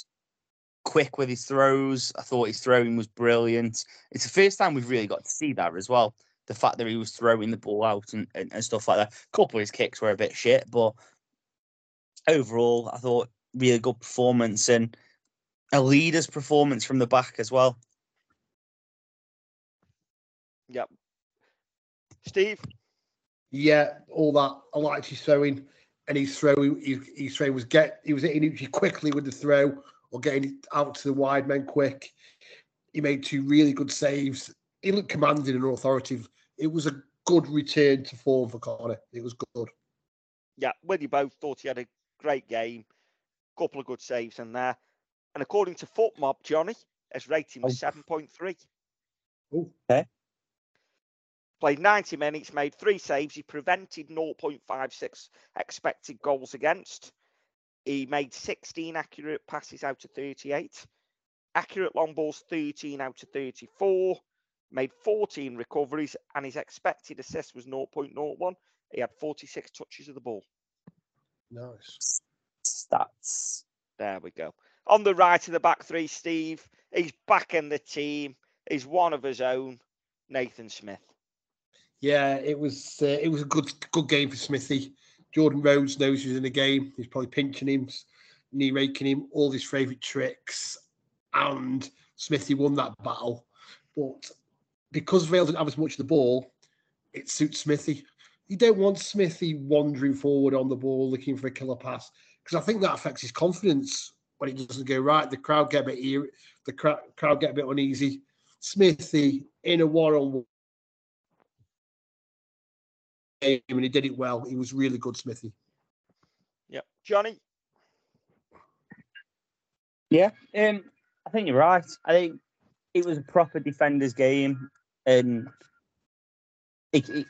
quick with his throws. I thought his throwing was brilliant. It's the first time we've really got to see that as well. The fact that he was throwing the ball out and, and, and stuff like that. A couple of his kicks were a bit shit, but overall, I thought really good performance and a leader's performance from the back as well. Yep. Steve? Yeah, all that. I liked his throwing, and his throwing, his, his throwing was get, he was hitting Uchi quickly with the throw or getting it out to the wide men quick. He made two really good saves. He looked commanding and authoritative. It was a good return to form for Connor. It was good. Yeah, well, you both thought he had a great game. Couple of good saves in there. And according to FootMob, Johnny, his rating was oh. seven point three. Oh, okay. Played ninety minutes, made three saves. He prevented zero point five six expected goals against. He made sixteen accurate passes out of thirty-eight. Accurate long balls, thirteen out of thirty-four. Made fourteen recoveries, and his expected assist was zero point zero one. He had forty-six touches of the ball. Nice. Stats. There we go. On the right of the back three, Steve. He's back in the team. He's one of his own. Nathan Smith. Yeah, it was uh, it was a good good game for Smithy. Jordan Rhodes knows he was in the game. He's probably pinching him, knee raking him, all his favourite tricks, and Smithy won that battle. But because Vale didn't have as much of the ball, it suits Smithy. You don't want Smithy wandering forward on the ball looking for a killer pass, because I think that affects his confidence when it doesn't go right. The crowd get a bit eerie, the crowd crowd get a bit uneasy. Smithy in a one-on-one game, and he did it well. He was really good, Smithy. Yeah, Johnny. Yeah, um, I think you're right. I think it was a proper defender's game, and it, it,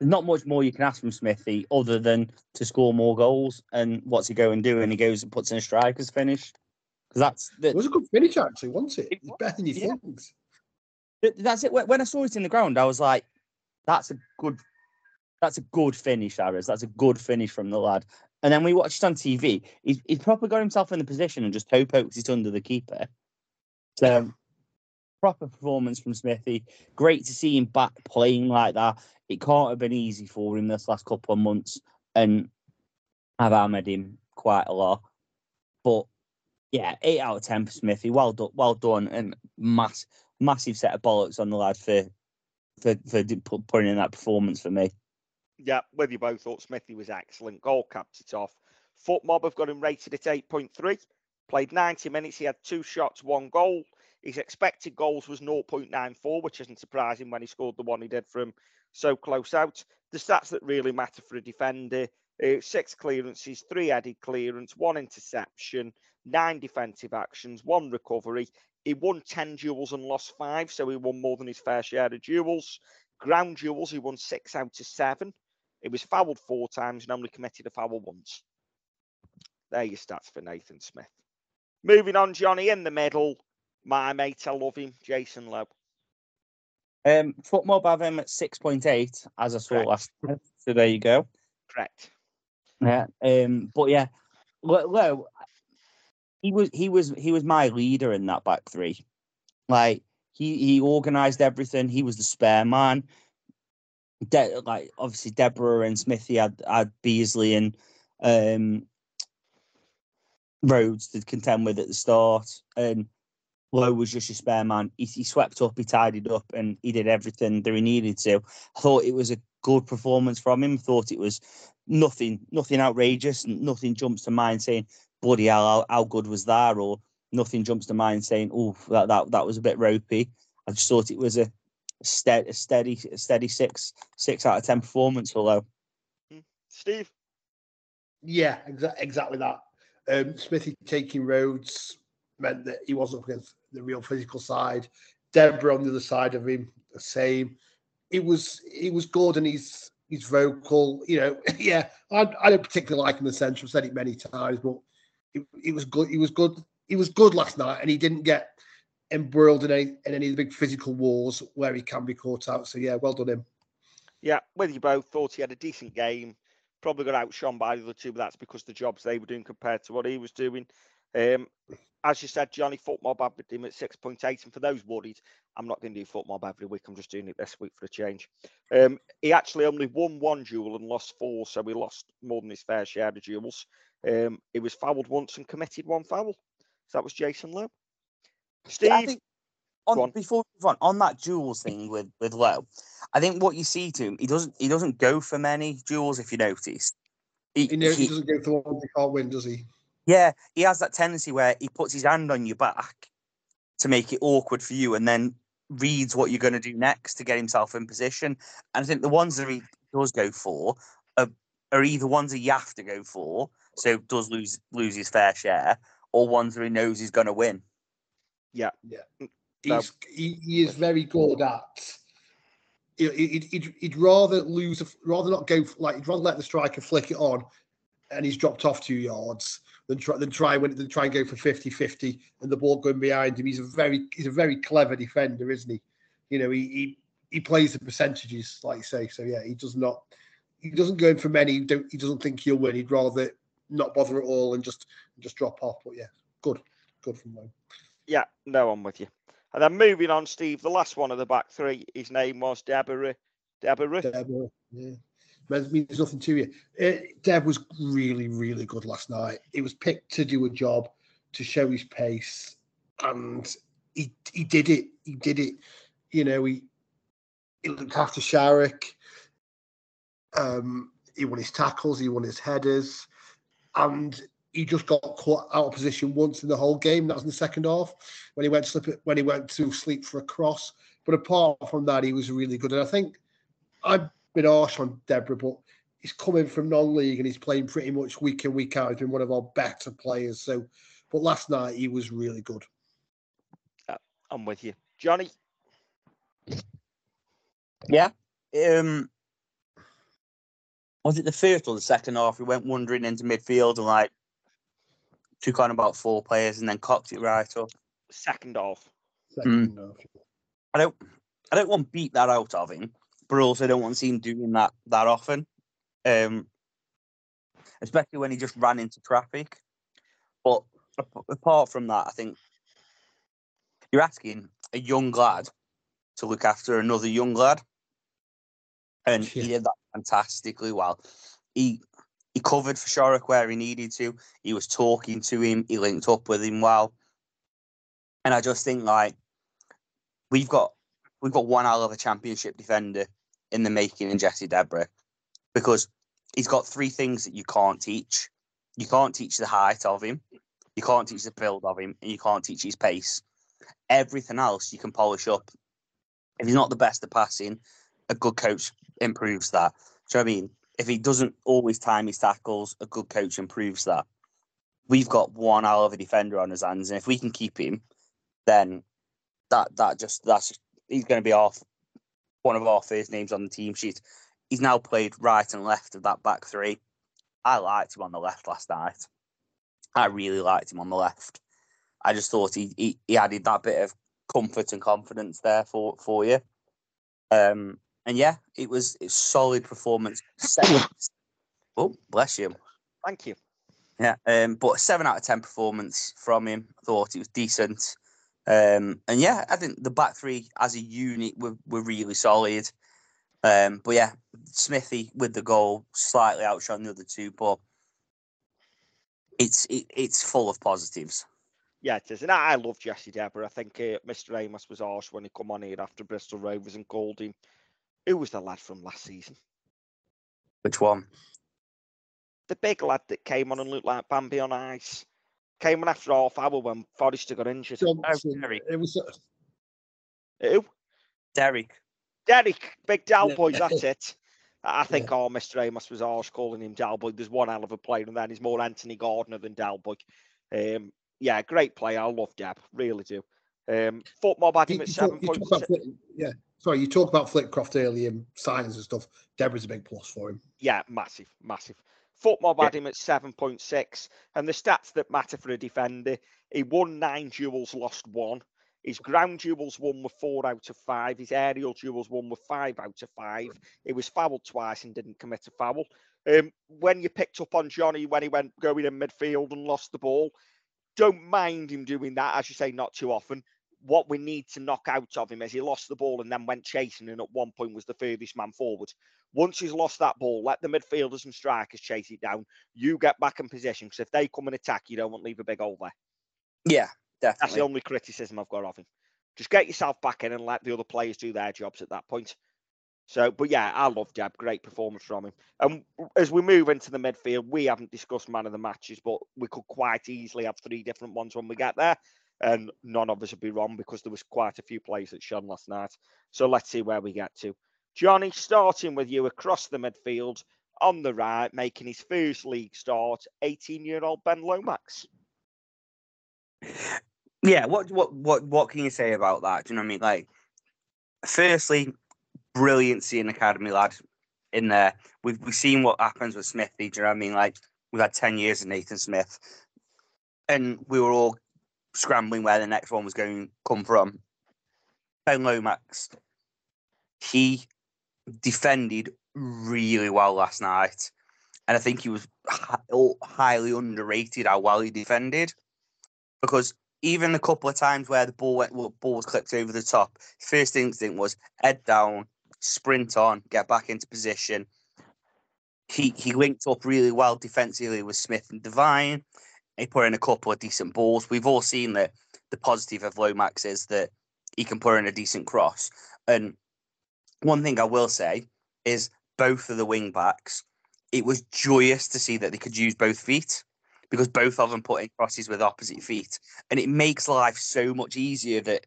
there's not much more you can ask from Smithy other than to score more goals. And what's he going to do? And he goes and puts in a striker's finish. That's the, it was a good finish, actually, wasn't it? It's better than you yeah. think. That's it. When I saw it in the ground, I was like, "That's a good, that's a good finish, Harris. That's a good finish from the lad." And then we watched it on T V. He's, he's probably got himself in the position and just toe pokes it under the keeper. So, proper performance from Smithy. Great to see him back playing like that. It can't have been easy for him this last couple of months, and I've hammered him quite a lot, but. Yeah, eight out of ten for Smithy. Well done, well done, and mass, massive set of bollocks on the lad for for for putting in that performance for me. Yeah, whether you both thought Smithy was excellent, goal capped it off. FootMob have got him rated at eight point three. Played ninety minutes. He had two shots, one goal. His expected goals was zero point nine four, which isn't surprising when he scored the one he did from so close out. The stats that really matter for a defender. Uh, six clearances, three headed clearance, one interception, nine defensive actions, one recovery. He won ten duels and lost five, so he won more than his fair share of duels. Ground duels, he won six out of seven. He was fouled four times and only committed a foul once. There your stats for Nathan Smith. Moving on, Johnny, in the middle. My mate, I love him, Jason Lowe. Um, FootMob have him at six point eight, as I saw Correct. last time. So there you go. Correct. Yeah, um, but yeah, Low, he was he was he was my leader in that back three. Like he he organised everything. He was the spare man. De- like obviously Deborah and Smithy had, had Beasley and um, Rhodes to contend with at the start, and Lowe was just your spare man. He, he swept up, he tidied up, and he did everything that he needed to. I thought it was a good performance from him. I thought it was nothing, nothing outrageous, and nothing jumps to mind saying, "Bloody hell, how, how good was that?" Or nothing jumps to mind saying, "Oh, that that that was a bit ropey." I just thought it was a steady, steady, steady six six out of ten performance for Lowe. Steve, yeah, exa- exactly that. Um, Smithy taking Rhodes meant that he wasn't up against the real physical side. Deborah on the other side of him, the same. It was it was good, and he's he's vocal. You know, yeah, I, I don't particularly like him in the centre. I've said it many times, but it, it was good. He was good. He was good last night, and he didn't get embroiled in any in any of the big physical wars where he can be caught out. So yeah, well done him. Yeah, with you both, thought he had a decent game. Probably got outshone by the other two, but that's because the jobs they were doing compared to what he was doing. Um, as you said, Johnny, foot mob averaged him at six point eight. And for those worried, I'm not going to do foot mob every week. I'm just doing it this week for a change. Um, he actually only won one duel and lost four, so he lost more than his fair share of duels. Um, he was fouled once and committed one foul. So that was Jason Lowe. Steve, yeah, I think on, on. before we move on, on that duels thing with, with Lowe, I think what you see to him, he doesn't he doesn't go for many duels, if you notice. He, he, knows he, he doesn't go for ones he can't win, does he? Yeah, he has that tendency where he puts his hand on your back to make it awkward for you and then reads what you're going to do next to get himself in position. And I think the ones that he does go for are, are either ones that you have to go for, so does lose lose his fair share, or ones that he knows he's going to win. Yeah. yeah. So. He's, he, he is very good at... He'd, he'd, he'd rather lose, rather not go, like he'd rather let the striker flick it on and he's dropped off two yards than try, than try, than try and go for fifty-fifty and the ball going behind him. He's a very, he's a very clever defender, isn't he? You know, he, he, he plays the percentages, like you say. So yeah, he does not, he doesn't go in for many. He, don't, he doesn't think he'll win. He'd rather not bother at all and just, just drop off. But yeah, good, good from him. Yeah, no, I'm with you. And then moving on, Steve, the last one of the back three, his name was Deborah. Deborah. Deborah, yeah. It means nothing to you. Uh, Deb was really, really good last night. He was picked to do a job, to show his pace, and he he did it. He did it. You know, he, he looked after Sharrock. Um, he won his tackles. He won his headers. And... he just got caught out of position once in the whole game. That was in the second half when he went slip it, when he went to sleep for a cross. But apart from that, he was really good. And I think I've been harsh on Deborah, but he's coming from non-league and he's playing pretty much week in, week out. He's been one of our better players. So, but last night he was really good. Uh, I'm with you, Johnny. Yeah. Um, was it the first or the second half? He went wandering into midfield and like, took on about four players and then cocked it right up. Second half. Second mm. half. I don't I don't want to beat that out of him, but also don't want to see him doing that that often. Um, especially when he just ran into traffic. But apart from that, I think you're asking a young lad to look after another young lad. And yeah. He did that fantastically well. He He covered for Shorrock where he needed to. He was talking to him. He linked up with him well. And I just think like we've got we've got one hell of a championship defender in the making in Jesse Deborah, because he's got three things that you can't teach. You can't teach the height of him, you can't teach the build of him, and you can't teach his pace. Everything else you can polish up. If he's not the best at passing, a good coach improves that. Do you know what I mean? If he doesn't always time his tackles, a good coach improves that. We've got one hell of a defender on his hands, and if we can keep him, then that that just that's just, he's going to be off one of our first names on the team sheet. He's now played right and left of that back three. I liked him on the left last night. I really liked him on the left. I just thought he he, he added that bit of comfort and confidence there for for you. Um. And yeah, it was a solid performance. Oh, bless you. Thank you. Yeah, um, but a seven out of ten performance from him. I thought it was decent. Um, and yeah, I think the back three as a unit were, were really solid. Um, but yeah, Smithy with the goal slightly outshone the other two, but it's it, it's full of positives. Yeah, it is. And I, I love Jesse Deborah. I think uh, Mister Amos was harsh when he come on here after Bristol Rovers and called him. Who was the lad from last season? Which one? The big lad that came on and looked like Bambi on ice. Came on after half hour when Forrester got injured. So, Derek. It was a... Who? Derek. Derek. Big Dalboy, that's it. I think, yeah. oh, Mister Amos was harsh calling him Dalboy. There's one hell of a player, and then he's more Anthony Gardner than Dalboy. Um, yeah, great player. I love Deb. Really do. Um, Foot Mob had him at seven points. Yeah. Sorry, you talk about Flitcroft earlier and signs and stuff. Deborah's a big plus for him. Yeah, massive, massive. Foot Mob yeah. had him at seven point six. And the stats that matter for a defender, he won nine duels, lost one. His ground duels won with four out of five. His aerial duels won with five out of five. He was fouled twice and didn't commit a foul. Um, when you picked up on Johnny when he went going in midfield and lost the ball, don't mind him doing that, as you say, not too often. What we need to knock out of him is he lost the ball and then went chasing, and at one point was the furthest man forward. Once he's lost that ball, let the midfielders and strikers chase it down. You get back in possession, because if they come and attack, you don't want to leave a big hole there. Yeah, definitely. That's the only criticism I've got of him. Just get yourself back in and let the other players do their jobs at that point. So, but yeah, I love Deb. Great performance from him. And as we move into the midfield, we haven't discussed man of the matches, but we could quite easily have three different ones when we get there. And none of us would be wrong, because there was quite a few plays that shone last night. So let's see where we get to. Johnny, starting with you across the midfield on the right, making his first league start, eighteen-year-old Ben Lomax. Yeah, what what what what can you say about that? Do you know what I mean? Like, firstly, brilliant seeing academy lad in there. We've we've seen what happens with Smithy. Do you know what I mean? Like, we've had ten years of Nathan Smith, and we were all scrambling where the next one was going to come from. Ben Lomax, he defended really well last night, and I think he was highly underrated how well he defended, because even a couple of times where the ball went, well, ball was clipped over the top, first instinct was head down, sprint on, get back into position. He he linked up really well defensively with Smith and Devine. He put in a couple of decent balls. We've all seen that the positive of Lomax is that he can put in a decent cross. And one thing I will say is both of the wing backs, it was joyous to see that they could use both feet, because both of them put in crosses with opposite feet. And it makes life so much easier that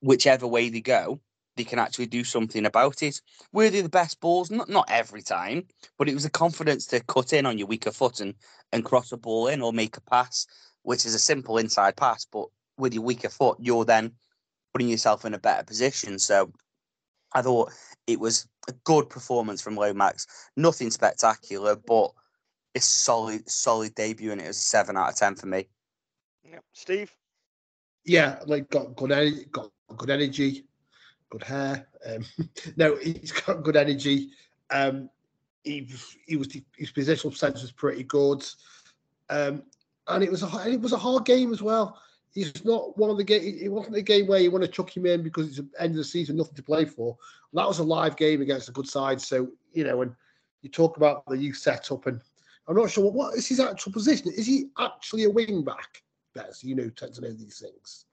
whichever way they go, they can actually do something about it. Were they the best balls? Not not every time, but it was the confidence to cut in on your weaker foot and, and cross a ball in or make a pass, which is a simple inside pass, but with your weaker foot, you're then putting yourself in a better position. So I thought it was a good performance from Lomax. Nothing spectacular, but a solid, solid debut, and it was a seven out of ten for me. Yeah. Steve? Yeah, like got good, got good energy. Good hair. Um, no, he's got good energy. Um, he he was his positional sense was pretty good, um, and it was a it was a hard game as well. He's not one of the game. It wasn't a game where you want to chuck him in because it's the end of the season, nothing to play for. And that was a live game against a good side. So you know, and you talk about the youth setup, and I'm not sure what, what is his actual position. Is he actually a wing back? Bez, you know, tend to know these things.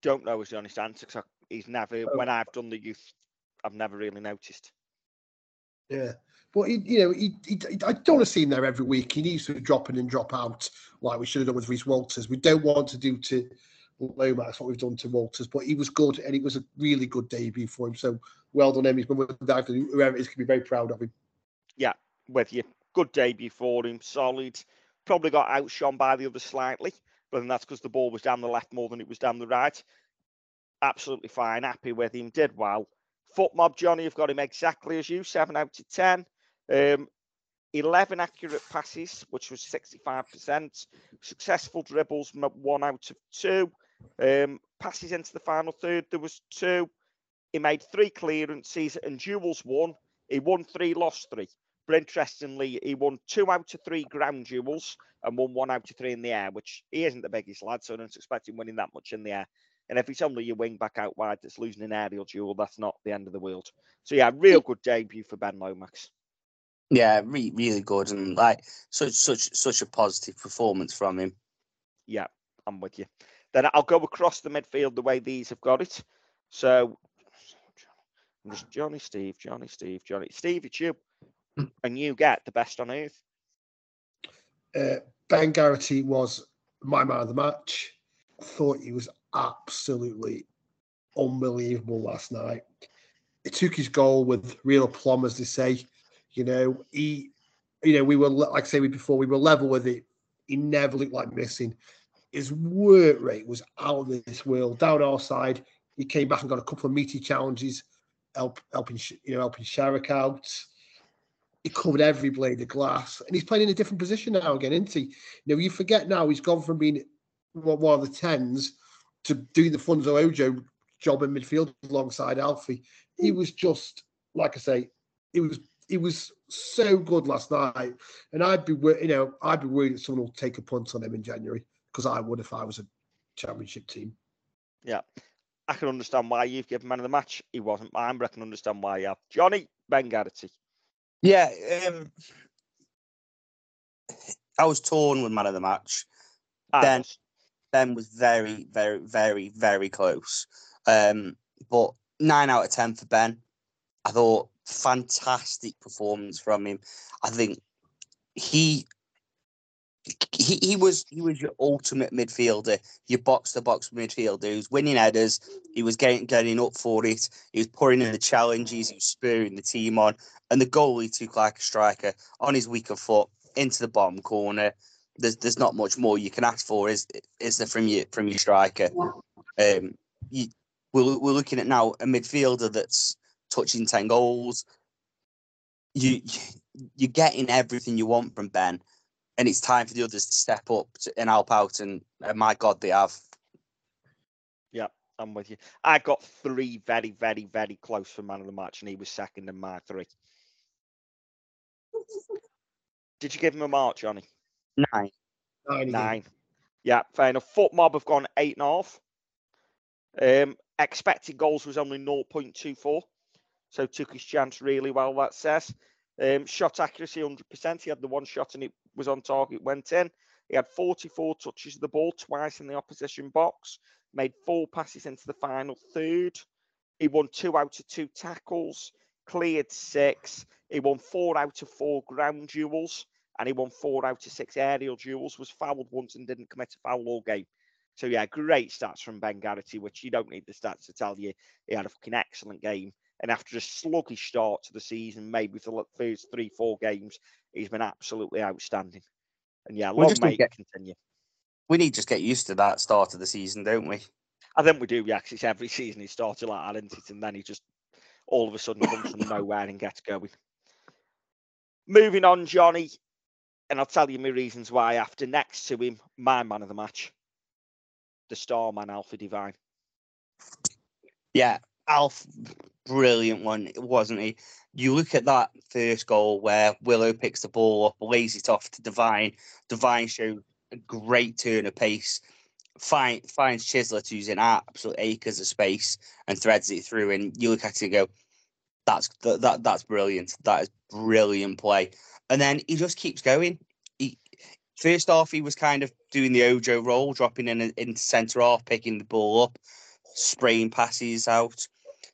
Don't know is the honest answer. He's never, when I've done the youth, I've never really noticed. Yeah. But, he, you know, he, he, I don't want to see him there every week. He needs to drop in and drop out like we should have done with Reece Walters. We don't want to do to Lomax what we've done to Walters, but he was good, and it was a really good debut for him. So, well done him. He's been with that. Whoever it is can be very proud of him. Yeah, with you. Good debut for him. Solid. Probably got outshone by the other slightly, but then that's because the ball was down the left more than it was down the right. Absolutely fine, happy with him, did well. Foot Mob Johnny, you've got him exactly as you, seven out of ten. Um, eleven accurate passes, which was sixty-five percent. Successful dribbles, one out of two. Um, passes into the final third, there was two. He made three clearances and duels won. He won three, lost three. But interestingly, he won two out of three ground duels and won one out of three in the air, which he isn't the biggest lad, so I don't expect him winning that much in the air. And if it's only your wing back out wide that's losing an aerial duel, that's not the end of the world. So, yeah, real good debut for Ben Lomax. Yeah, really, really good. And, like, such such such a positive performance from him. Yeah, I'm with you. Then I'll go across the midfield the way these have got it. So, I'm just Johnny, Steve, Johnny, Steve, Johnny. Steve, it's you. And you get the best on earth. Uh, Ben Garrity was my man of the match. Thought he was absolutely unbelievable last night. He took his goal with real aplomb, as they say. You know, he, you know, we were, like I say before, we were level with it. He never looked like missing. His work rate was out of this world. Down our side, he came back and got a couple of meaty challenges, help, helping, you know, helping Sharrock out. He covered every blade of glass, and he's playing in a different position now again, isn't he? You know, you forget now he's gone from being one of the tens to doing the Funzo Ojo job in midfield alongside Alfie. He was just, like I say, it was it was so good last night, and I'd be you know I'd be worried that someone will take a punt on him in January, because I would if I was a championship team. Yeah, I can understand why you've given man of the match. He wasn't mine, but I can understand why you have. Johnny, Ben Garrity. Yeah, um, I was torn with man of the match. Ah. Ben, Ben was very, very, very, very close. Um, but nine out of ten for Ben. I thought fantastic performance from him. I think he he, he was he was your ultimate midfielder, your box-to-box midfielder. He was winning headers. He was getting getting up for it. He was pouring in the challenges. He was spurring the team on. And the goalie took like a striker on his weaker foot into the bottom corner. There's there's not much more you can ask for, is is there, from your from your striker? Um, you, we're we're looking at now a midfielder that's touching ten goals. You you're getting everything you want from Ben, and it's time for the others to step up and help out. And, and my God, they have. Yeah, I'm with you. I got three very very very close for man of the match, and he was second in my three. Did you give him a mark, Johnny? Nine. Nine. Nine. Yeah, fair enough. Foot Mob have gone eight and a half. Um, expected goals was only zero point two four. So took his chance really well, that says. Um, shot accuracy, one hundred percent. He had the one shot and it was on target, went in. He had forty-four touches of the ball, twice in the opposition box. Made four passes into the final third. He won two out of two tackles. Cleared six. He won four out of four ground duels, and he won four out of six aerial duels. Was fouled once and didn't commit a foul all game. So, yeah, great stats from Ben Garrity, which you don't need the stats to tell you. He had a fucking excellent game. And after a sluggish start to the season, maybe for the first three, four games, he's been absolutely outstanding. And, yeah, long may it continue. We need to just get used to that start of the season, don't we? I think we do, yeah, because it's every season he started like that, isn't it? And then he just all of a sudden comes from nowhere and gets going. Moving on, Johnny. And I'll tell you my reasons why after. Next to him, my man of the match, the star man, Alfie Devine. Yeah, Alf, brilliant one, wasn't he? You look at that first goal where Willow picks the ball up, lays it off to Devine. Devine showed a great turn of pace, find, finds Chislett, who's in absolute acres of space, and threads it through. And you look at it and go, that's, that, that, that's brilliant. That is brilliant play. And then he just keeps going. He, first half, he was kind of doing the Ojo roll, dropping in into centre half, picking the ball up, spraying passes out.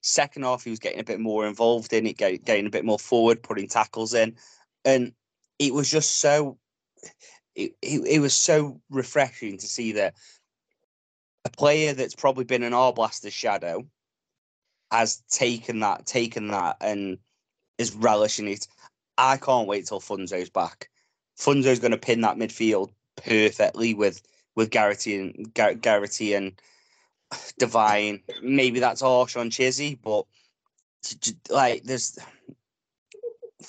Second half, he was getting a bit more involved in it, get, getting a bit more forward, putting tackles in. And it was just so, it, it, it was so refreshing to see that a player that's probably been an Arblaster's shadow has taken that, taken that and is relishing it. I can't wait till Funzo's back. Funzo's going to pin that midfield perfectly with with Garrity and Gar- Garrity and Devine. Maybe that's harsh on Chizzy, but like there's,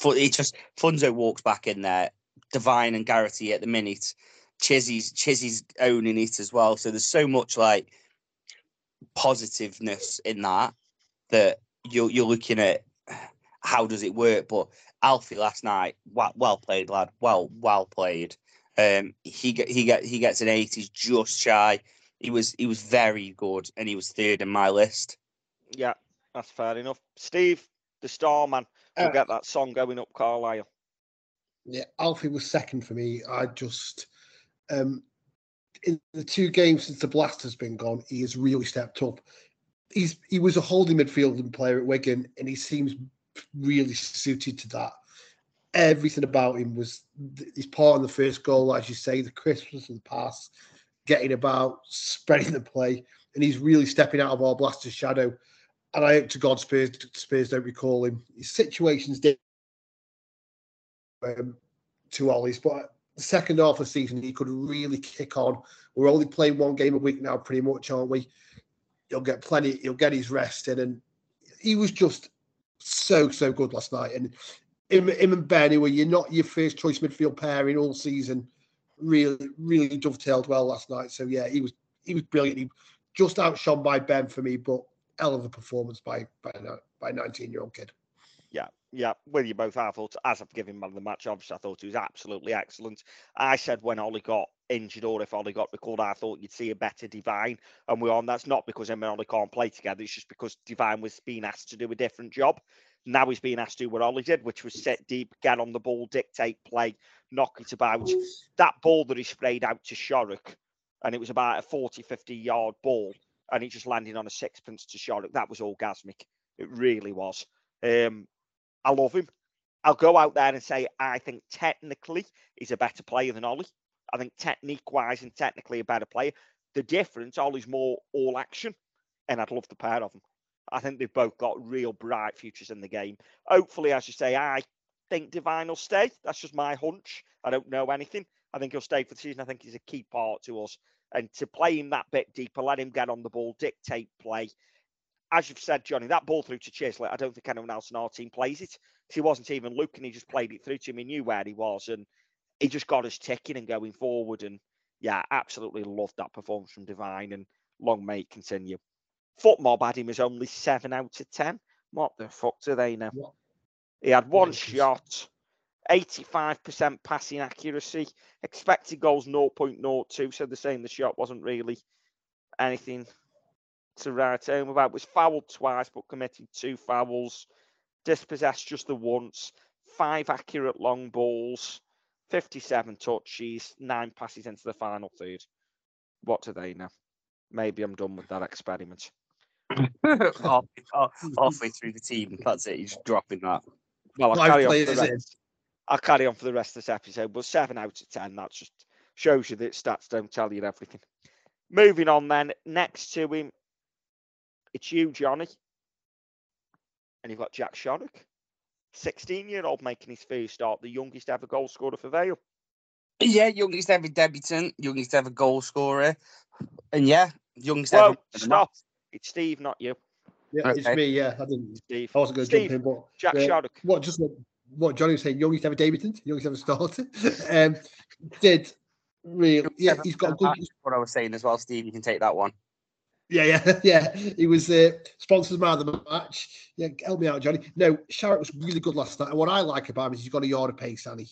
it just Funzo walks back in there. Devine and Garrity at the minute. Chizzy's Chizzy's owning it as well. So there's so much like positiveness in that that you're you're looking at how does it work, but Alfie last night, well, well played, lad. Well, well played. Um, he get, he get, he gets an eight. He's just shy. He was he was very good, and he was third in my list. Yeah, that's fair enough. Steve, the star man, we'll uh, get that song going up Carlisle. Yeah, Alfie was second for me. I just um, in the two games since the blast has been gone, he has really stepped up. He's he was a holding midfield player at Wigan, and he seems really suited to that. Everything about him was his part in the first goal, as you say, the crispness of the pass, getting about, spreading the play, and he's really stepping out of Arblaster's shadow. And I hope to God Spurs, Spurs don't recall him. His situation's different um, to Ollie's, but the second half of the season, he could really kick on. We're only playing one game a week now, pretty much, aren't we? He'll get plenty, he'll get his rest in, and he was just so, so good last night. And him, him and Ben, who were you're not your first choice midfield pairing all season, really, really dovetailed well last night. So yeah, he was he was brilliant. He just outshone by Ben for me, but hell of a performance by by by a nineteen-year-old kid. Yeah, yeah. Well, you both have. As I've given him man the match, obviously, I thought he was absolutely excellent. I said when Ollie got injured or if Ollie got recalled, I thought you'd see a better Devine, and we're on. That's not because him and Ollie can't play together. It's just because Devine was being asked to do a different job. Now he's being asked to do what Ollie did, which was sit deep, get on the ball, dictate play, knock it about. That ball that he sprayed out to Shorrock, and it was about a forty, fifty-yard ball, and it just landed on a sixpence to Shorrock. That was orgasmic. It really was. Um, I love him. I'll go out there and say I think technically he's a better player than Ollie. I think technique-wise and technically a better player. The difference, Ollie's more all-action, and I'd love the pair of them. I think they've both got real bright futures in the game. Hopefully, as you say, I think Devine will stay. That's just my hunch. I don't know anything. I think he'll stay for the season. I think he's a key part to us. And to play him that bit deeper, let him get on the ball, dictate play. As you've said, Johnny, that ball through to Chislett, I don't think anyone else in our team plays it. He wasn't even looking. He just played it through to him. He knew where he was, and he just got us ticking and going forward. And, yeah, absolutely loved that performance from Devine, and long may it continue. Foot Mob had him as only seven out of ten. What the fuck do they know? What? He had one what shot, eighty-five percent passing accuracy, expected goals zero point zero two, so the same, the shot wasn't really anything to write home about. Was fouled twice, but committed two fouls. Dispossessed just the once. Five accurate long balls, fifty-seven touches, nine passes into the final third. What do they know? Maybe I'm done with that experiment. halfway, halfway through the team, that's it. He's dropping that. Well, I'll carry, on for the rest. I'll carry on for the rest of this episode. But seven out of ten, that just shows you that stats don't tell you everything. Moving on then, next to him, it's you, Johnny. And you've got Jack Shorrock, sixteen-year-old making his first start, the youngest ever goal scorer for Vale. Yeah, youngest ever debutant, youngest ever goal scorer. And yeah, youngest ever. Stop. It's Steve, not you. Yeah, okay. It's me, yeah. I didn't. Steve. I wasn't going to Steve, jump in, but. Jack uh, Shorrock. What, just what, what Johnny was saying, youngest ever debutant, youngest ever starter. um, did really. Yeah, he's got a good. That's what I was saying as well, Steve, you can take that one. Yeah, yeah, yeah. He was uh, sponsored man of the match. Yeah, help me out, Johnny. No, Shorrock was really good last night. And what I like about him is he's got a yard of pace, Annie.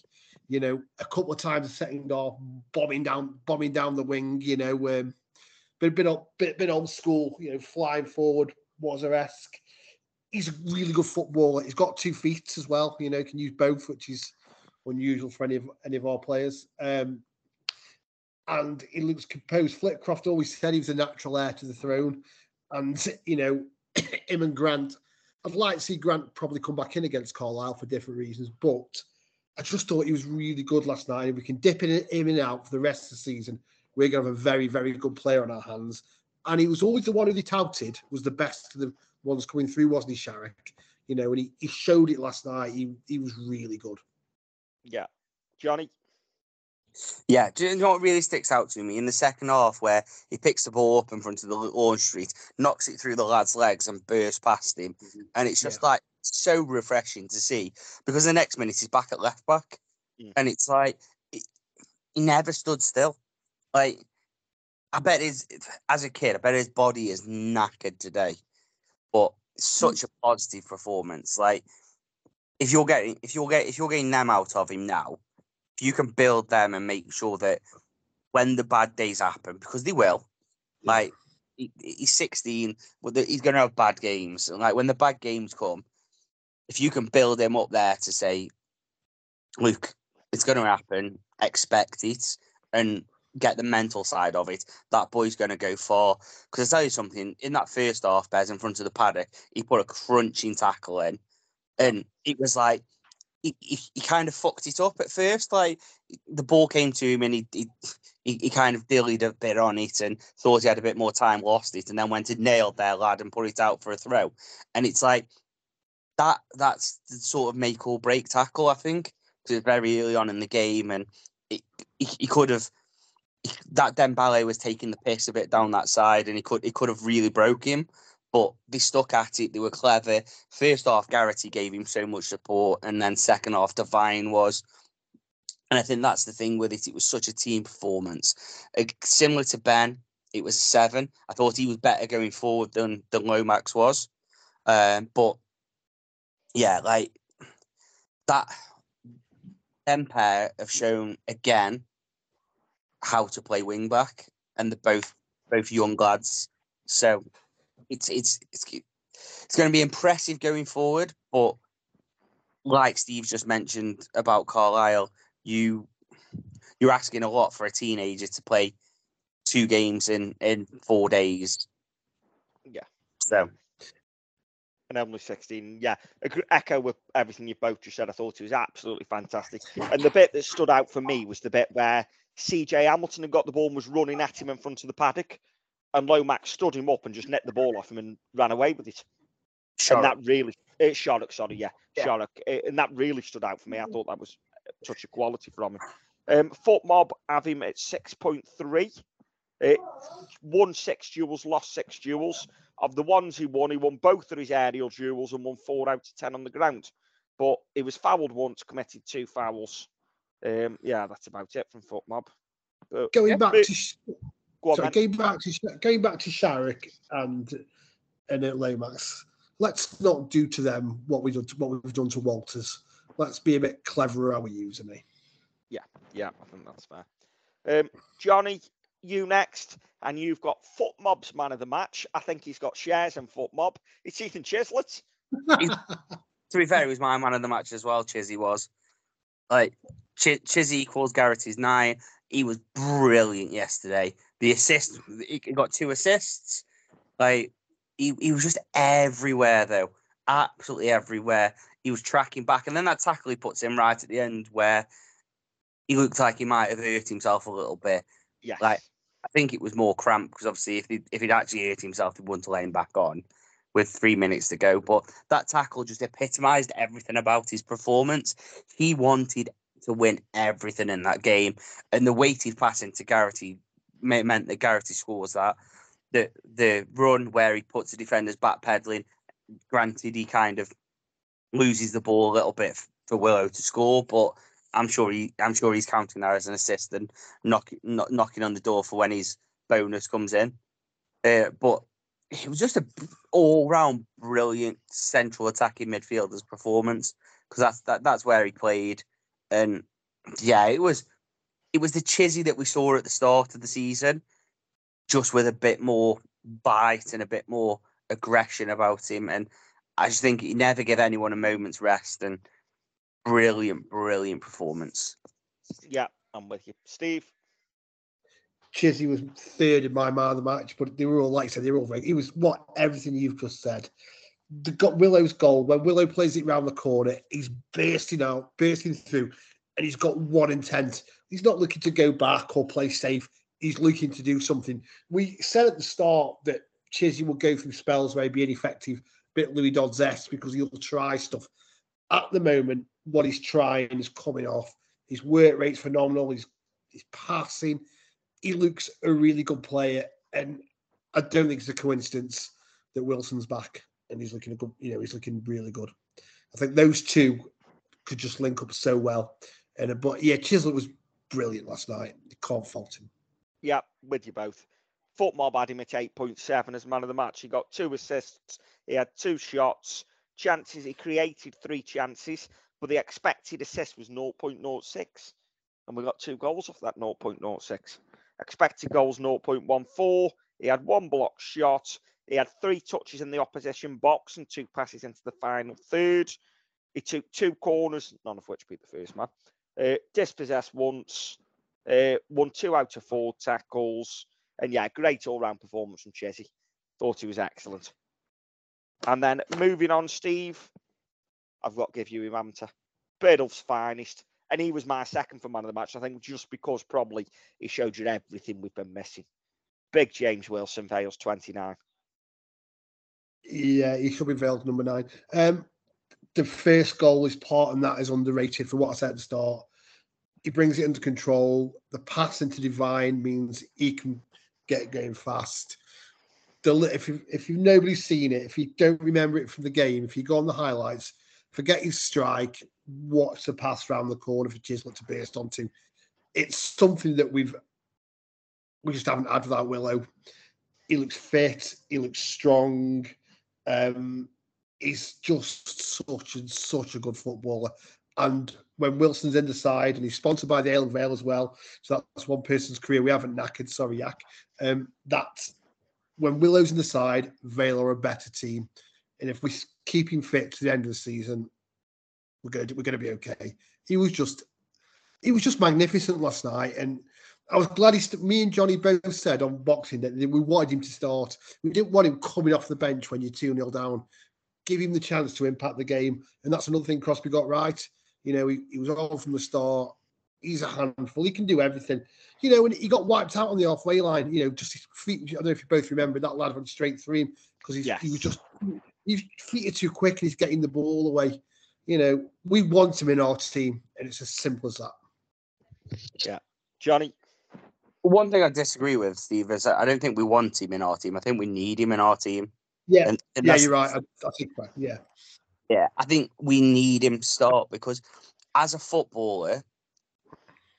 You know, a couple of times the second half, bombing down, bombing down the wing. You know, um, been been old, been, been old school. You know, flying forward, Wazzer-esque. He's a really good footballer. He's got two feet as well. You know, can use both, which is unusual for any of any of our players. Um, And he looks composed. Flitcroft always said he was a natural heir to the throne. And, you know, him and Grant, I'd like to see Grant probably come back in against Carlisle for different reasons. But I just thought he was really good last night. And if we can dip in, him in and out for the rest of the season, we're going to have a very, very good player on our hands. And he was always the one who they touted was the best of the ones coming through, wasn't he, Shorrock? You know, and he, he showed it last night. He, he was really good. Yeah. Johnny? Yeah, do you know what really sticks out to me? In the second half where he picks the ball up in front of the Orange Street, knocks it through the lad's legs and bursts past him. Mm-hmm. And it's just yeah. like so refreshing to see because the next minute he's back at left back. Mm. And it's like, it, he never stood still. Like, I bet his, as a kid, I bet his body is knackered today. But it's such mm. a positive performance. Like, if you're getting if you're get if you're getting them out of him now, if you can build them and make sure that when the bad days happen, because they will, like he, he's sixteen, but he's going to have bad games, and like when the bad games come, if you can build him up there to say, look, it's going to happen, expect it, and get the mental side of it, that boy's going to go far. Because I tell you something, in that first half, Bez, in front of the paddock, he put a crunching tackle in, and it was like, he, he, he kind of fucked it up at first. Like, the ball came to him, and he he, he kind of dillied a bit on it, and thought he had a bit more time, lost it, and then went and nailed their lad and put it out for a throw. And it's like, that that's the sort of make or break tackle, I think, because it's very early on in the game, and it, he, he could have, that Dembélé was taking the piss a bit down that side, and he could he could have really broke him, but they stuck at it. They were clever. First half, Garrity gave him so much support, and then second half, Devine was. And I think that's the thing with it. It was such a team performance. Uh, similar to Ben, it was a seven. I thought he was better going forward than, than Lomax was. Um, but, yeah, like, that... Them pair have shown, again, how to play wing back, and they're both both young lads, so it's it's it's it's going to be impressive going forward. But like Steve's just mentioned about Carlisle, you you're asking a lot for a teenager to play two games in in four days. Yeah. So. And only sixteen, yeah. Echo with everything you both just said. I thought it was absolutely fantastic. And the bit that stood out for me was the bit where C J Hamilton had got the ball and was running at him in front of the paddock, and Lomax stood him up and just net the ball off him and ran away with it. Sharrock. And that really, uh, Sharrock, sorry, yeah, yeah. Sharrock, uh, and that really stood out for me. I thought that was such a quality from him. Um, Foot Mob have him at six point three. It won six duels, lost six duels. Of the ones he won, he won both of his aerial duels and won four out of ten on the ground. But he was fouled once, committed two fouls. Um, yeah, that's about it from Foot Mob. But, going, yeah, back but, to, go on, sorry, going back to going back to Sharrock and and Lomax. Let's not do to them what we done to, what we've done to Walters. Let's be a bit cleverer how we use him. Yeah, yeah, I think that's fair. Um, Johnny, you next, and you've got Foot Mob's man of the match. I think he's got shares in Foot Mob. It's Ethan Chislett. To be fair, he was my man of the match as well. Chizzy was like Ch- Chizzy equals Garrity's nine. He was brilliant yesterday. The assist, he got two assists. Like he, he was just everywhere though, absolutely everywhere. He was tracking back, and then that tackle he puts in right at the end where he looked like he might have hurt himself a little bit. Yeah, like I think it was more cramp because obviously if he if he'd actually hurt himself, he wouldn't have lain back on with three minutes to go. But that tackle just epitomised everything about his performance. He wanted to win everything in that game, and the weighted pass into Garrity meant that Garrity scores that. The the run where he puts the defenders back pedalling, granted he kind of loses the ball a little bit for Willow to score, but. I'm sure he. I'm sure he's counting that as an assist and knock, knock, knocking on the door for when his bonus comes in. Uh, but it was just an all-round brilliant central attacking midfielder's performance because that's that, that's where he played. And yeah, it was it was the Chizzy that we saw at the start of the season, just with a bit more bite and a bit more aggression about him. And I just think he never gave anyone a moment's rest and. Brilliant, brilliant performance. Yeah, I'm with you. Steve? Chizzy was third in my man of the match, but they were all, like I said, they were all very... It was what everything you've just said. They got Willow's goal. When Willow plays it round the corner, he's bursting out, bursting through, and he's got one intent. He's not looking to go back or play safe. He's looking to do something. We said at the start that Chizzy will go through spells where he'd be ineffective, a bit Louis Dodds-esque, because he'll try stuff. At the moment, what he's trying is coming off. His work rate's phenomenal. He's, he's passing. He looks a really good player. And I don't think it's a coincidence that Wilson's back and he's looking a good, you know, he's looking really good. I think those two could just link up so well. And but yeah, Chislett was brilliant last night. You can't fault him. Yeah, with you both. Foot Mob had him at eight point seven as man of the match. He got two assists. He had two shots. chances. He created three chances, but the expected assist was zero point zero six. And we got two goals off that zero point zero six. Expected goals zero point one four. He had one blocked shot. He had three touches in the opposition box and two passes into the final third. He took two corners, none of which beat the first man. Uh, dispossessed once. Uh, won two out of four tackles. And yeah, great all-round performance from Chizzy. Thought he was excellent. And then moving on, Steve, I've got to give you Imamta. Birdulph's finest. And he was my second for man of the match, I think, just because probably he showed you everything we've been missing. Big James Wilson, Vale's twenty-nine. Yeah, he should be Vale's number nine. Um, the first goal is part, and that is underrated for what I said at the start. He brings it under control. The pass into Devine means he can get going fast. The, if you, if you've nobody's seen it, if you don't remember it from the game, if you go on the highlights, forget his strike, watch the pass round the corner for Chislet to burst onto. It's something that we've we just haven't had without Willow. He looks fit. He looks strong. Um, he's just such and such a good footballer. And when Wilson's in the side, and he's sponsored by the Ale and Vale as well, so that's one person's career we haven't knackered. Sorry, Yak. Um, that's when Willow's in the side, Vale are a better team. And if we keep him fit to the end of the season, we're going to, we're going to be okay. He was just, he was just magnificent last night, and I was glad he. St- me and Johnny both said on Boxing that we wanted him to start. We didn't want him coming off the bench when you're two nil down. Give him the chance to impact the game, and that's another thing Crosby got right. You know, he, he was on from the start. He's a handful. He can do everything. You know, and he got wiped out on the halfway line. You know, just his feet. I don't know if you both remember that lad went straight through him because yes. he was just. His feet are too quick and he's getting the ball away. You know, we want him in our team, and it's as simple as that. Yeah. Johnny? One thing I disagree with, Steve, is I don't think we want him in our team. I think we need him in our team. Yeah, and, and yeah, you're right. I, I think that, yeah. Yeah, I think we need him to start because as a footballer,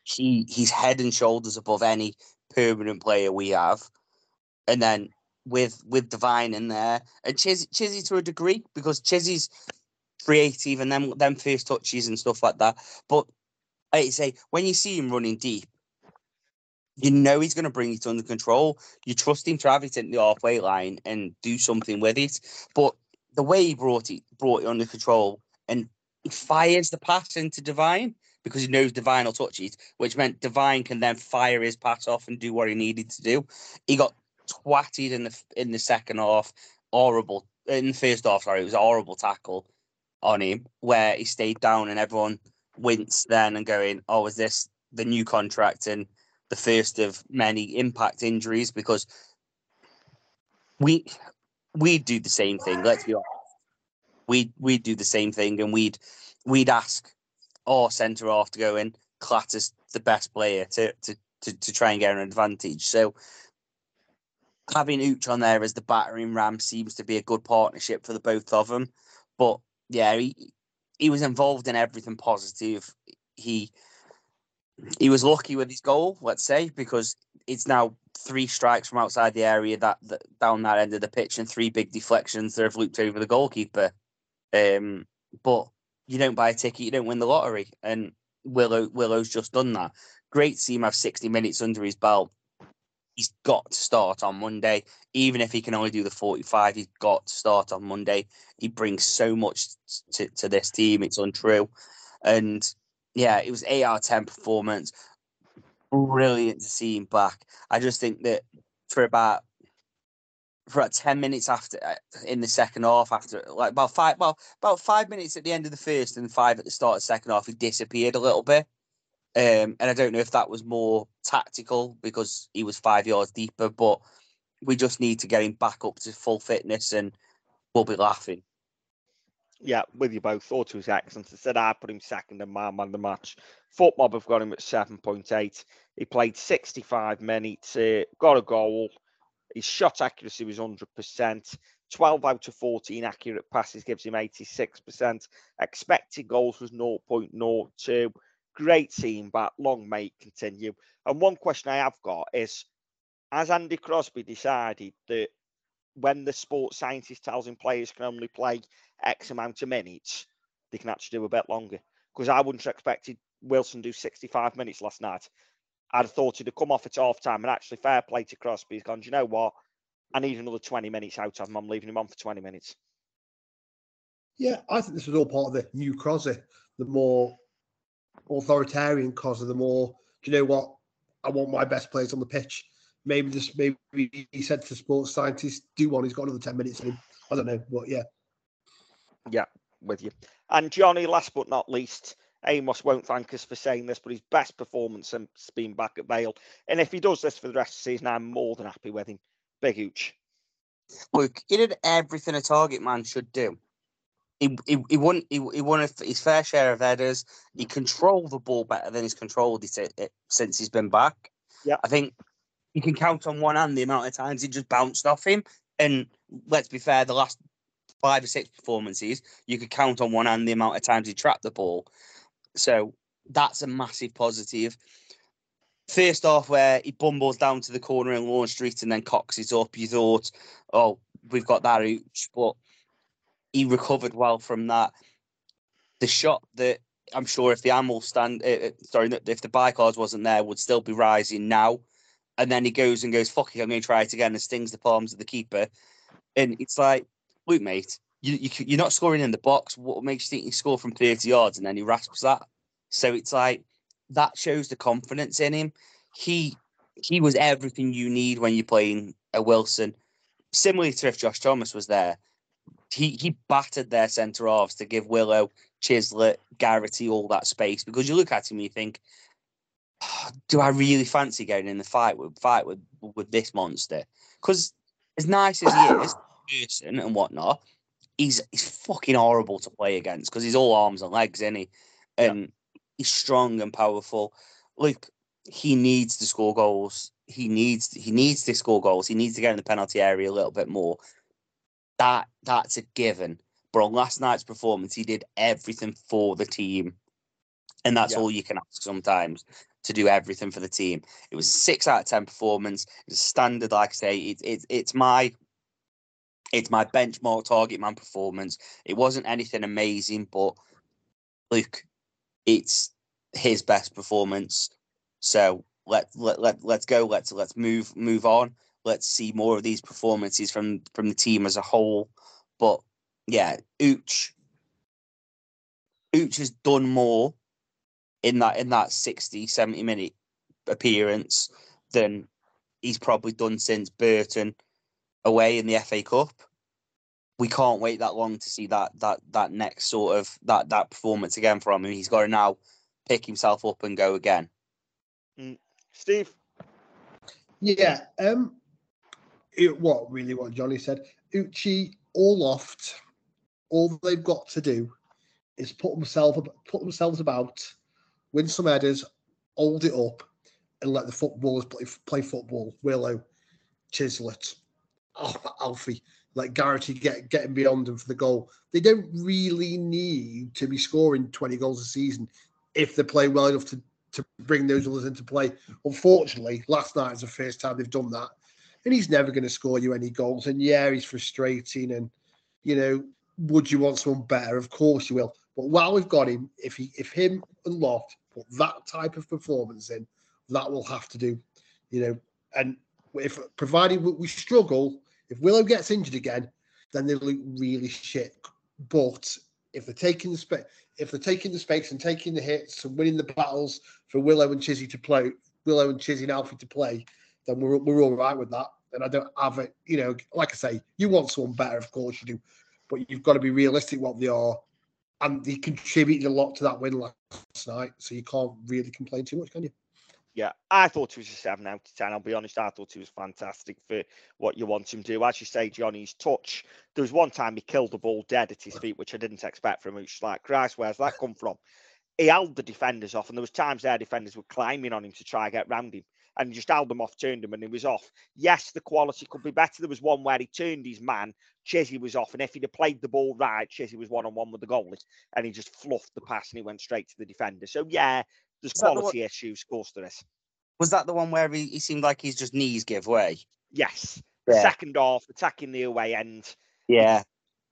he he's head and shoulders above any permanent player we have. And then with with Devine in there and Chizzy, Chizzy to a degree because Chizzy's creative and them them first touches and stuff like that. But like you say, when you see him running deep, you know he's going to bring it under control. You trust him to have it in the halfway line and do something with it. But the way he brought it brought it under control and he fires the pass into Devine because he knows Devine will touch it, which meant Devine can then fire his pass off and do what he needed to do. He got twatted in the in the second half, horrible in the first half. Sorry, it was a horrible tackle on him where he stayed down and everyone winced then and going, "Oh, is this the new contract and the first of many impact injuries?" Because we we'd do the same thing. Let's be honest, we we'd do the same thing and we'd we'd ask our centre half to go in, Clatter's the best player to to to, to try and get an advantage. So having Uch on there as the battering ram seems to be a good partnership for the both of them. But yeah, he, he was involved in everything positive. He he was lucky with his goal, let's say, because it's now three strikes from outside the area that, that down that end of the pitch and three big deflections that have looped over the goalkeeper. Um, but you don't buy a ticket, you don't win the lottery. And Willow Willow's just done that. Great to see him have sixty minutes under his belt. He's got to start on Monday. Even if he can only do the forty-five, he's got to start on Monday. He brings so much to, to this team. It's untrue. And yeah, it was eight out of ten performance. Brilliant to see him back. I just think that for about for about ten minutes after in the second half, after like about five, well, about five minutes at the end of the first and five at the start of the second half, he disappeared a little bit. Um, and I don't know if that was more tactical because he was five yards deeper, but we just need to get him back up to full fitness and we'll be laughing. Yeah, with you both. Thought it was excellent. I said I put him second and my man of the match. Foot Mob have got him at seven point eight. He played sixty-five minutes, uh, got a goal. His shot accuracy was one hundred percent. twelve out of fourteen accurate passes gives him eighty-six percent. Expected goals was zero point zero two. Great team, but long may continue. And one question I have got is, has Andy Crosby decided that when the sports scientist tells him players can only play X amount of minutes, they can actually do a bit longer. Because I wouldn't have expected Wilson to do sixty-five minutes last night. I'd have thought he'd have come off at half time and actually fair play to Crosby. He's gone, do you know what? I need another twenty minutes out of him. I'm leaving him on for twenty minutes. Yeah, I think this was all part of the new Crosby, the more authoritarian Crosby, the more, do you know what? I want my best players on the pitch. Maybe just maybe he said to sports scientists, do one, he's got another ten minutes in him. I don't know, but yeah. Yeah, with you. And Johnny, last but not least, Amos won't thank us for saying this, but his best performance since being back at Vale. And if he does this for the rest of the season, I'm more than happy with him. Big Uch. Look, he did everything a target man should do. He he he won he, he won his fair share of headers. He controlled the ball better than he's controlled it, it since he's been back. Yeah, I think you can count on one hand the amount of times he just bounced off him. And let's be fair, the last five or six performances, you could count on one hand the amount of times he trapped the ball. So that's a massive positive. First off, where he bumbles down to the corner in Lawn Street and then cocks it up, you thought, oh, we've got that Uch, but he recovered well from that. The shot that I'm sure if the animal stand, uh, sorry, if the bicards wasn't there, would still be rising now. And then he goes and goes, fuck it, I'm going to try it again, and stings the palms of the keeper. And it's like, look, mate, you, you, you're not scoring in the box. What makes you think you score from thirty yards? And then he rasps that. So it's like, that shows the confidence in him. He he was everything you need when you're playing a Wilson. Similarly to if Josh Thomas was there. He he battered their centre-halves to give Willow, Chislett, Garrity all that space. Because you look at him and you think, oh, do I really fancy going in the fight with fight with, with this monster? Because as nice as he is, person and whatnot, he's, he's fucking horrible to play against because he's all arms and legs, isn't he? And yeah. He's strong and powerful. Look, he needs to score goals. He needs he needs to score goals. He needs to get in the penalty area a little bit more. That that's a given. But on last night's performance, he did everything for the team, and that's yeah. all you can ask sometimes, to do everything for the team. It was a six out of ten performance. It was standard, like I say. It, it it's my it's my benchmark target man performance. It wasn't anything amazing, but look, it's his best performance. So let let let let's go. Let's let's move move on. Let's see more of these performances from, from the team as a whole. But, yeah, Uch, Uch has done more in that in that sixty, seventy-minute appearance than he's probably done since Burton away in the F A Cup. We can't wait that long to see that that that next sort of that, that performance again from him. He's got to now pick himself up and go again. Mm. Steve? Yeah, um... It, what really what Johnny said, Uchi or Loft, all they've got to do is put themselves put themselves about, win some headers, hold it up, and let the footballers play, play football. Willow, Chislett, oh, Alfie, let Garrity get getting beyond them for the goal. They don't really need to be scoring twenty goals a season if they play well enough to to bring those others into play. Unfortunately, last night is the first time they've done that. And he's never going to score you any goals. And yeah, he's frustrating. And, you know, would you want someone better? Of course you will. But while we've got him, if he, if him and Loft put that type of performance in, that will have to do, you know. And if provided we struggle, if Willow gets injured again, then they look really shit. But if they're taking the space, if they're taking the space and taking the hits and winning the battles for Willow and Chizzy to play, Willow and Chizzy and Alfie to play, then we're, we're all right with that. And I don't have it, you know, like I say, you want someone better, of course you do, but you've got to be realistic what they are. And they contributed a lot to that win last night, so you can't really complain too much, can you? Yeah, I thought he was a seven out of ten. I'll be honest, I thought he was fantastic for what you want him to do. As you say, Johnny's touch. There was one time he killed the ball dead at his feet, which I didn't expect from him. It's like, Christ, where's that come from? He held the defenders off, and there was times their defenders were climbing on him to try and get round him. And just held them off, turned them, and he was off. Yes, the quality could be better. There was one where he turned his man, Chizzy was off. And if he'd have played the ball right, Chizzy was one-on-one with the goalie. And he just fluffed the pass and he went straight to the defender. So, yeah, there's quality the one, issues, of course there is. Was that the one where he, he seemed like his just knees give way? Yes. the yeah. second half, attacking the away end. Yeah.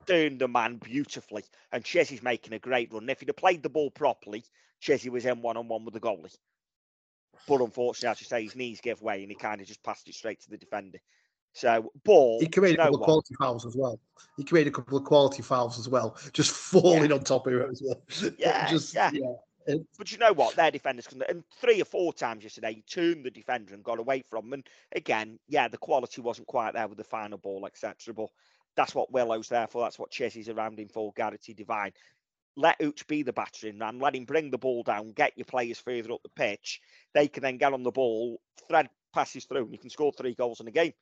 Turned the man beautifully, and Chizzy's making a great run. If he'd have played the ball properly, Chizzy was in one-on-one with the goalie. But unfortunately, as you say, his knees gave way and he kind of just passed it straight to the defender. So, but... He committed you know a couple what? of quality fouls as well. He committed a couple of quality fouls as well, just falling yeah. on top of it as well. Yeah, just, yeah. yeah. But you know what? Their defenders... And three or four times yesterday, he turned the defender and got away from him. And again, yeah, the quality wasn't quite there with the final ball, et cetera. But that's what Willow's there for. That's what Chizzy's around him for, Garrity, Devine. Let Uch be the battering ram, let him bring the ball down, get your players further up the pitch. They can then get on the ball, thread passes through, and you can score three goals in a game.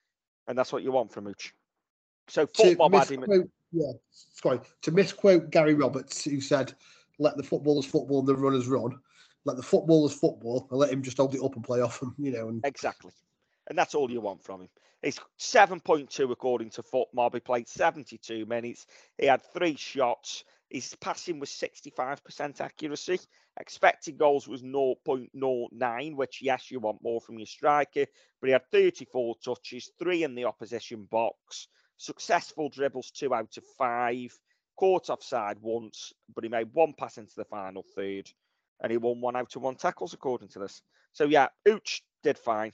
And that's what you want from Uch. So, football by him. Yeah, sorry. To misquote Gary Roberts, who said, let the footballers football and the runners run, let the footballers football and let him just hold it up and play off him, you know. And... Exactly. And that's all you want from him. It's seven point two according to FootMob. He played seventy-two minutes. He had three shots. His passing was sixty-five percent accuracy. Expected goals was zero point zero nine, which, yes, you want more from your striker. But he had thirty-four touches, three in the opposition box. Successful dribbles, two out of five. Caught offside once, but he made one pass into the final third. And he won one out of one tackles, according to this. So, yeah, Uch did fine.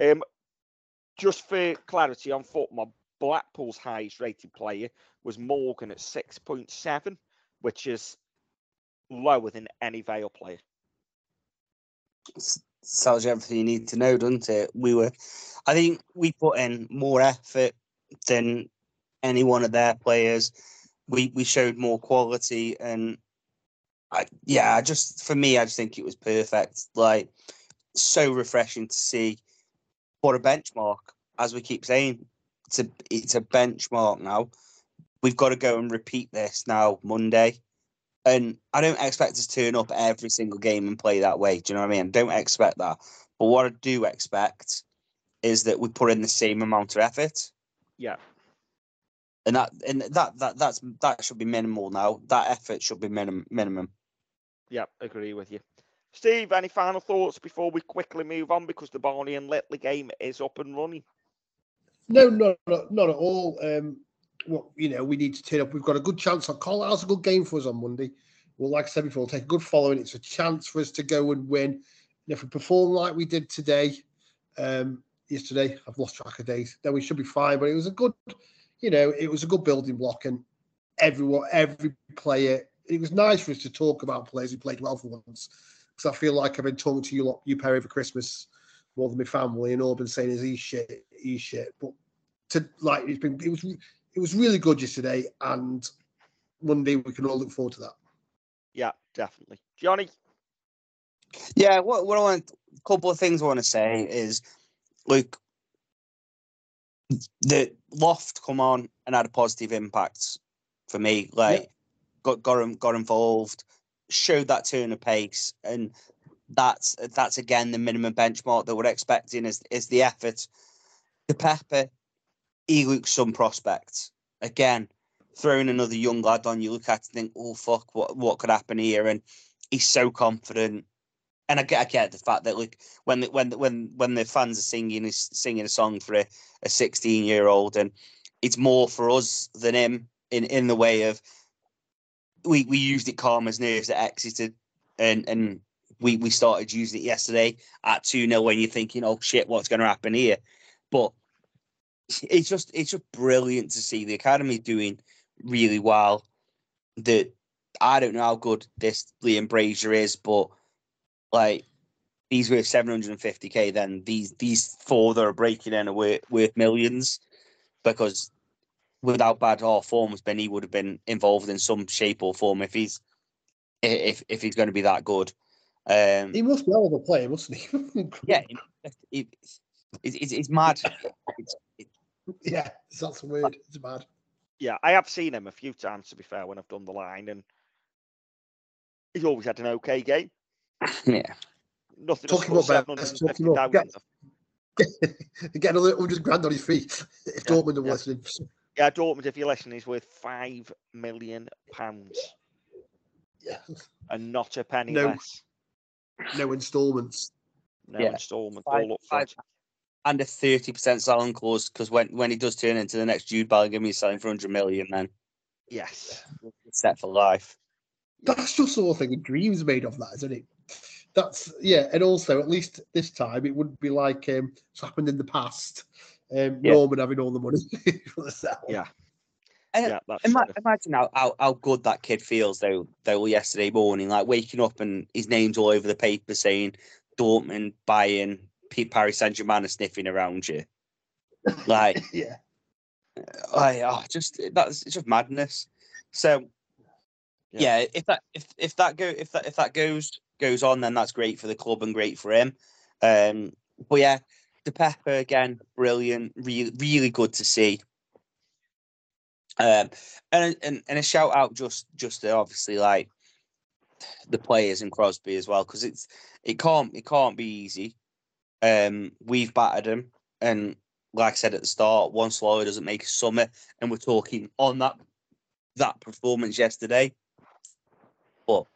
Um, just for clarity on FootMob, Blackpool's highest rated player was Morgan at six point seven, which is lower than any Vale player. Tells you everything you need to know, doesn't it? We were, I think we put in more effort than any one of their players. We we showed more quality, and I, yeah, I just for me, I just think it was perfect. Like, so refreshing to see. For a benchmark, as we keep saying, it's a, it's a benchmark now. We've got to go and repeat this now Monday. And I don't expect us to turn up every single game and play that way. Do you know what I mean? I don't expect that. But what I do expect is that we put in the same amount of effort. Yeah. And that and that that that's that should be minimal now. That effort should be minim, minimum. Yeah, agree with you. Steve, any final thoughts before we quickly move on, because the Barney and Litley game is up and running? No, no, no not at all. Um, well, you know, we need to turn up. We've got a good chance on Carlisle's a good game for us on Monday. Well, like I said before, we'll take a good following. It's a chance for us to go and win. And if we perform like we did today, um, yesterday, I've lost track of days, then we should be fine. But it was a good, you know, it was a good building block, and everyone, every player, it was nice for us to talk about players who played well for once. Because I feel like I've been talking to you lot, you pair over Christmas more than my family, and all been saying is he's shit, he's shit. But to like it's been, it was it was really good yesterday, and Monday we can all look forward to that. Yeah, definitely, Johnny. Yeah, what what I want a couple of things I want to say is, look, the Loft come on and had a positive impact for me. Like yeah. got got him got involved. Showed that turn of pace, and that's that's again the minimum benchmark that we're expecting is is the effort. The Pepper, he looks some prospect again. Throwing another young lad on, you look at it and think, oh fuck, what what could happen here? And he's so confident. And I get I get the fact that like when the, when the, when when the fans are singing is singing a song for a, a sixteen year old, and it's more for us than him in in the way of. We we used it calm as nerves at Exeter, and and we, we started using it yesterday at two nil when you're thinking, oh shit, what's going to happen here? But it's just it's just brilliant to see the academy doing really well. The I don't know how good this Liam Brazier is, but like he's worth seven hundred fifty k. Then these these four that are breaking in are worth, worth millions, because. Without bad or form has been, he would have been involved in some shape or form if he's if if he's going to be that good. Um, he must be a hell of a player, mustn't he? Yeah, it, it, it, it, it's mad. It's, it, yeah, that's weird. It's mad. Yeah, I have seen him a few times, to be fair, when I've done the line, and he's always had an okay game. Yeah. Nothing. Talking about that. Get, get another hundred grand on his feet if yeah, Dortmund are yeah. listening. Yeah, Dortmund, if you're listening, is worth five million pounds. Yeah. And not a penny no, less. No instalments. No yeah. instalments. All up front. and a thirty percent selling clause, because when, when he does turn into the next Jude Bellingham, he's selling for one hundred million then. Yes. It's set for life. That's just the whole thing. A dream's made of that, isn't it? That's, yeah, and also, at least this time, it wouldn't be like um, it's happened in the past. Um, yeah. Norman having all the money for the sell. Yeah. And yeah, that's ima- imagine how, how, how good that kid feels, though, though, yesterday morning, like waking up and his name's all over the paper saying Dortmund, Bayern, Paris Saint-Germain are sniffing around you. Like, yeah. Like, oh, just, that's, it's just madness. So, yeah, yeah if that if, if that go if that if that goes goes on, then that's great for the club and great for him. Um, but yeah, De Pepper again, brilliant, really, really good to see. Um, and, and and a shout out just just to obviously like the players in Crosby as well, because it's it can't it can't be easy. Um, we've battered him, and like I said at the start, one swallow doesn't make a summer, and we're talking on that that performance yesterday. But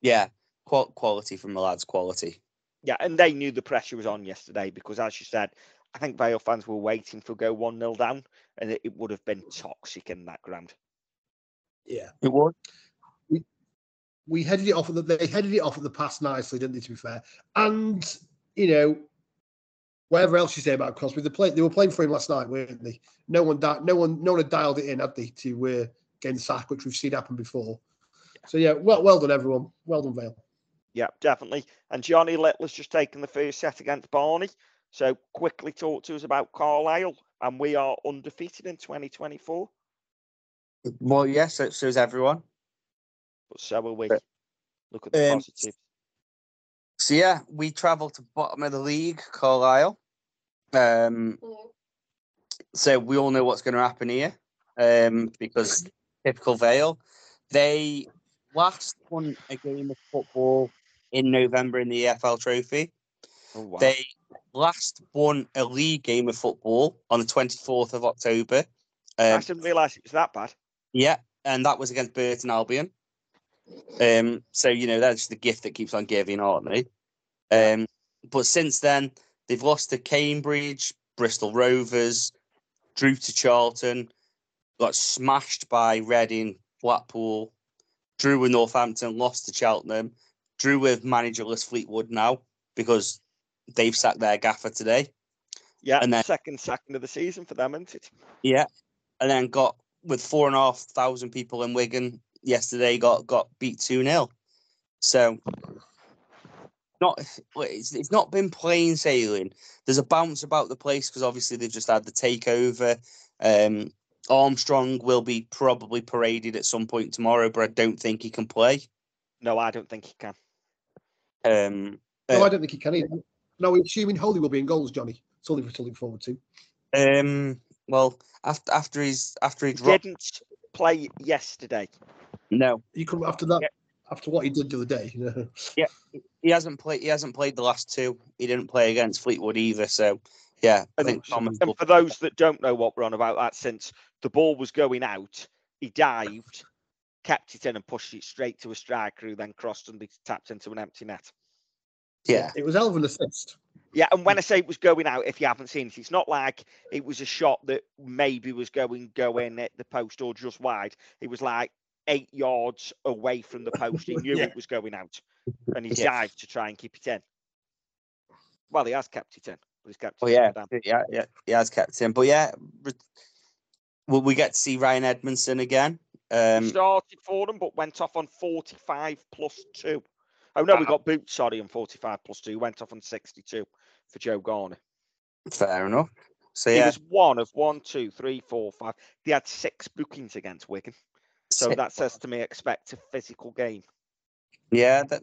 yeah, qual- quality from the lads, quality. Yeah, and they knew the pressure was on yesterday because, as you said, I think Vale fans were waiting for go one nil down, and it would have been toxic in that ground. Yeah, it was. We, we headed it off. At the, they headed it off at the pass nicely, didn't they? To be fair, and you know, whatever else you say about Crosby, they played. They were playing for him last night, weren't they? No one, di- no one, no one had dialed it in, had they? To uh, getting sacked, which we've seen happen before. Yeah. So yeah, well, well done everyone. Well done Vale. Yeah, definitely. And Johnny Littler's just taken the first set against Barney. So quickly talk to us about Carlisle, and we are undefeated in twenty twenty-four. Well, yes, yeah, so, so is everyone. But so are we. Look at the um, positives. So yeah, we travelled to bottom of the league, Carlisle. Um, so we all know what's going to happen here, um, because typical Vale. They last won a game of football in November in the E F L Trophy. Oh, wow. They last won a league game of football on the twenty-fourth of October. Um, I didn't realise it was that bad. Yeah, and that was against Burton Albion. Um, so, you know, that's the gift that keeps on giving, aren't they? Um, but since then, they've lost to Cambridge, Bristol Rovers, drew to Charlton, got smashed by Reading, Blackpool, drew with Northampton, lost to Cheltenham, drew with managerless Fleetwood now because they've sacked their gaffer today. Yeah, and then, second second of the season for them, isn't it? Yeah, and then got with four and a half thousand people in Wigan yesterday, got got beat two nil. So not it's, it's not been plain sailing. There's a bounce about the place because obviously they've just had the takeover. Um, Armstrong will be probably paraded at some point tomorrow, but I don't think he can play. No, I don't think he can. Um, no, uh, I don't think he can either. No, we're assuming Holy will be in goals, Johnny. It's only to look forward to. Um, well, after after he's after he, he dropped... didn't play yesterday. No, you come after that. Yeah. After what he did the other day. Yeah, he hasn't played. He hasn't played the last two. He didn't play against Fleetwood either. So yeah, I think. And for those that don't know what we're on about, that since the ball was going out, he dived, kept it in, and pushed it straight to a striker who then crossed and tapped into an empty net. Yeah, it was hell of an assist. Yeah, and when I say it was going out, if you haven't seen it, it's not like it was a shot that maybe was going go in at the post or just wide. It was like eight yards away from the post. He knew yeah. it was going out, and he yeah. dived to try and keep it in. Well, he has kept it in. But he's kept. It oh yeah, in yeah, yeah, he has kept it in. But yeah, will we get to see Ryan Edmondson again? Um, he started for them, but went off on forty-five plus two. Oh, no, we got Boots, sorry, on forty-five plus two. Went off on sixty-two for Joe Garner. Fair enough. So, yeah. He was one of one, two, three, four, five. They had six bookings against Wigan. So six. That says to me, expect a physical game. Yeah. That,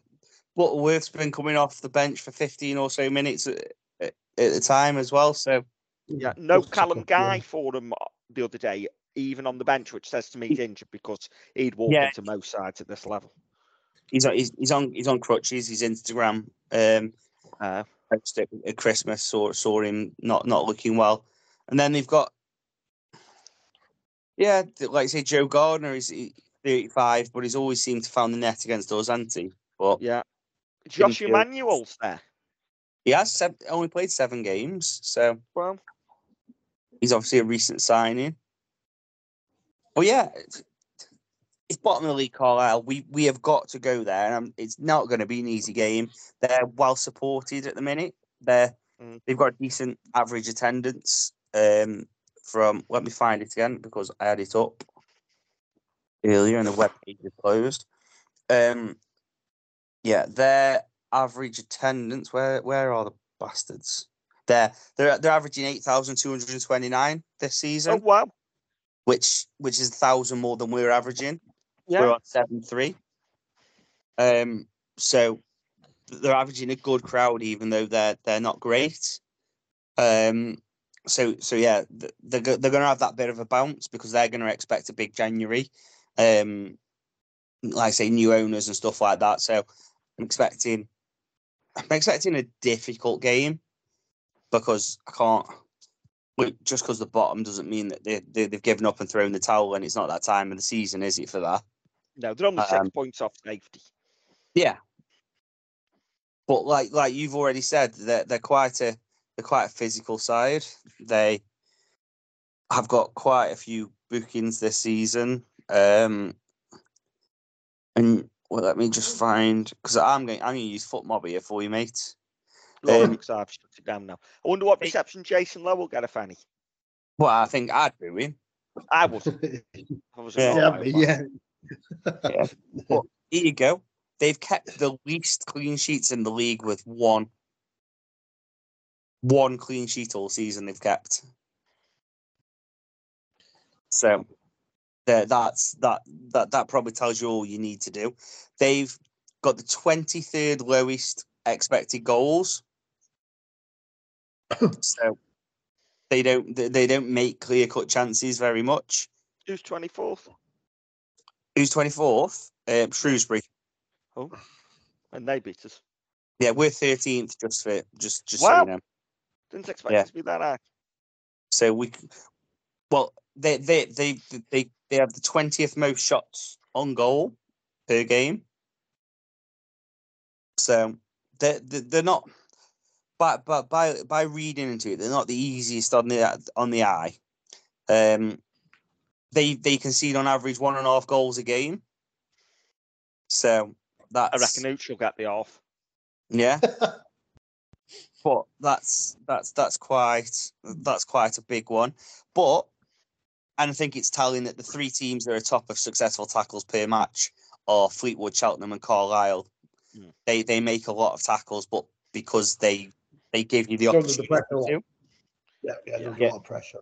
Butterworth's been coming off the bench for fifteen or so minutes at, at the time as well. So, yeah, no Callum Guy for them the other day, even on the bench, which says to me he's injured because he'd walk yeah. into most sides at this level. He's on, he's on, he's on crutches. His Instagram um, uh, posted at Christmas saw saw him not, not looking well, and then they've got, yeah, like I say, Joe Gardner is thirty-five, but he's always seemed to found the net against us, hasn't he? But yeah, Josh Emmanuel's there. He has seven, only played seven games, so well, he's obviously a recent signing. But yeah, it's, it's bottom of the league, Carlisle. We we have got to go there, and I'm, it's not going to be an easy game. They're well supported at the minute. They're mm. they've got a decent average attendance. Um, from let me find it again because I had it up earlier and the web page is closed. Um, yeah, they're. Average attendance. Where where are the bastards? They're they're they're averaging eight thousand two hundred and twenty nine this season. Oh wow! Which which is a thousand more than we're averaging. Yeah. We're on seven three. Um. So they're averaging a good crowd, even though they're they're not great. Um. So so yeah, they're they're going to have that bit of a bounce because they're going to expect a big January. Um. Like I say, new owners and stuff like that. So I'm expecting. I'm expecting a difficult game because I can't. Just because the bottom doesn't mean that they, they, they've given up and thrown the towel, and it's not that time of the season, is it, for that? No, they're only um, six points off safety. Yeah, but like like you've already said, they're, they're quite a they're quite a physical side. They have got quite a few bookings this season, um, and. Well, let me just find because I'm going. I'm going to use FootMob here for you, mate. Um, looks I've shut it down now. I wonder what reception Jason Lowe will get if any. Well, I think I'd boo him. I was. I was yeah, yeah. yeah. But here you go. They've kept the least clean sheets in the league with one. One clean sheet all season they've kept. So. That that's that that that probably tells you all you need to do. They've got the twenty-third lowest expected goals, so they don't they don't make clear-cut chances very much. Who's twenty-fourth? Who's twenty-fourth? Uh, Shrewsbury. Oh, and they beat us. Yeah, we're thirteenth. Just for just just wow. So you know. Didn't expect yeah. it to be that high. So we, well, they they they they. they They have the twentieth most shots on goal per game. So they're, they're not, but by, by, by reading into it, they're not the easiest on the on the eye. Um, they they concede on average one and a half goals a game. So that's... I reckon Uchi will get the half. Yeah. But that's that's that's quite that's quite a big one. But and I think it's telling that the three teams that are top of successful tackles per match are Fleetwood, Cheltenham and Carlisle. Mm. They they make a lot of tackles, but because they they give you the it's opportunity the to. Yeah, yeah, there's yeah. a lot of pressure.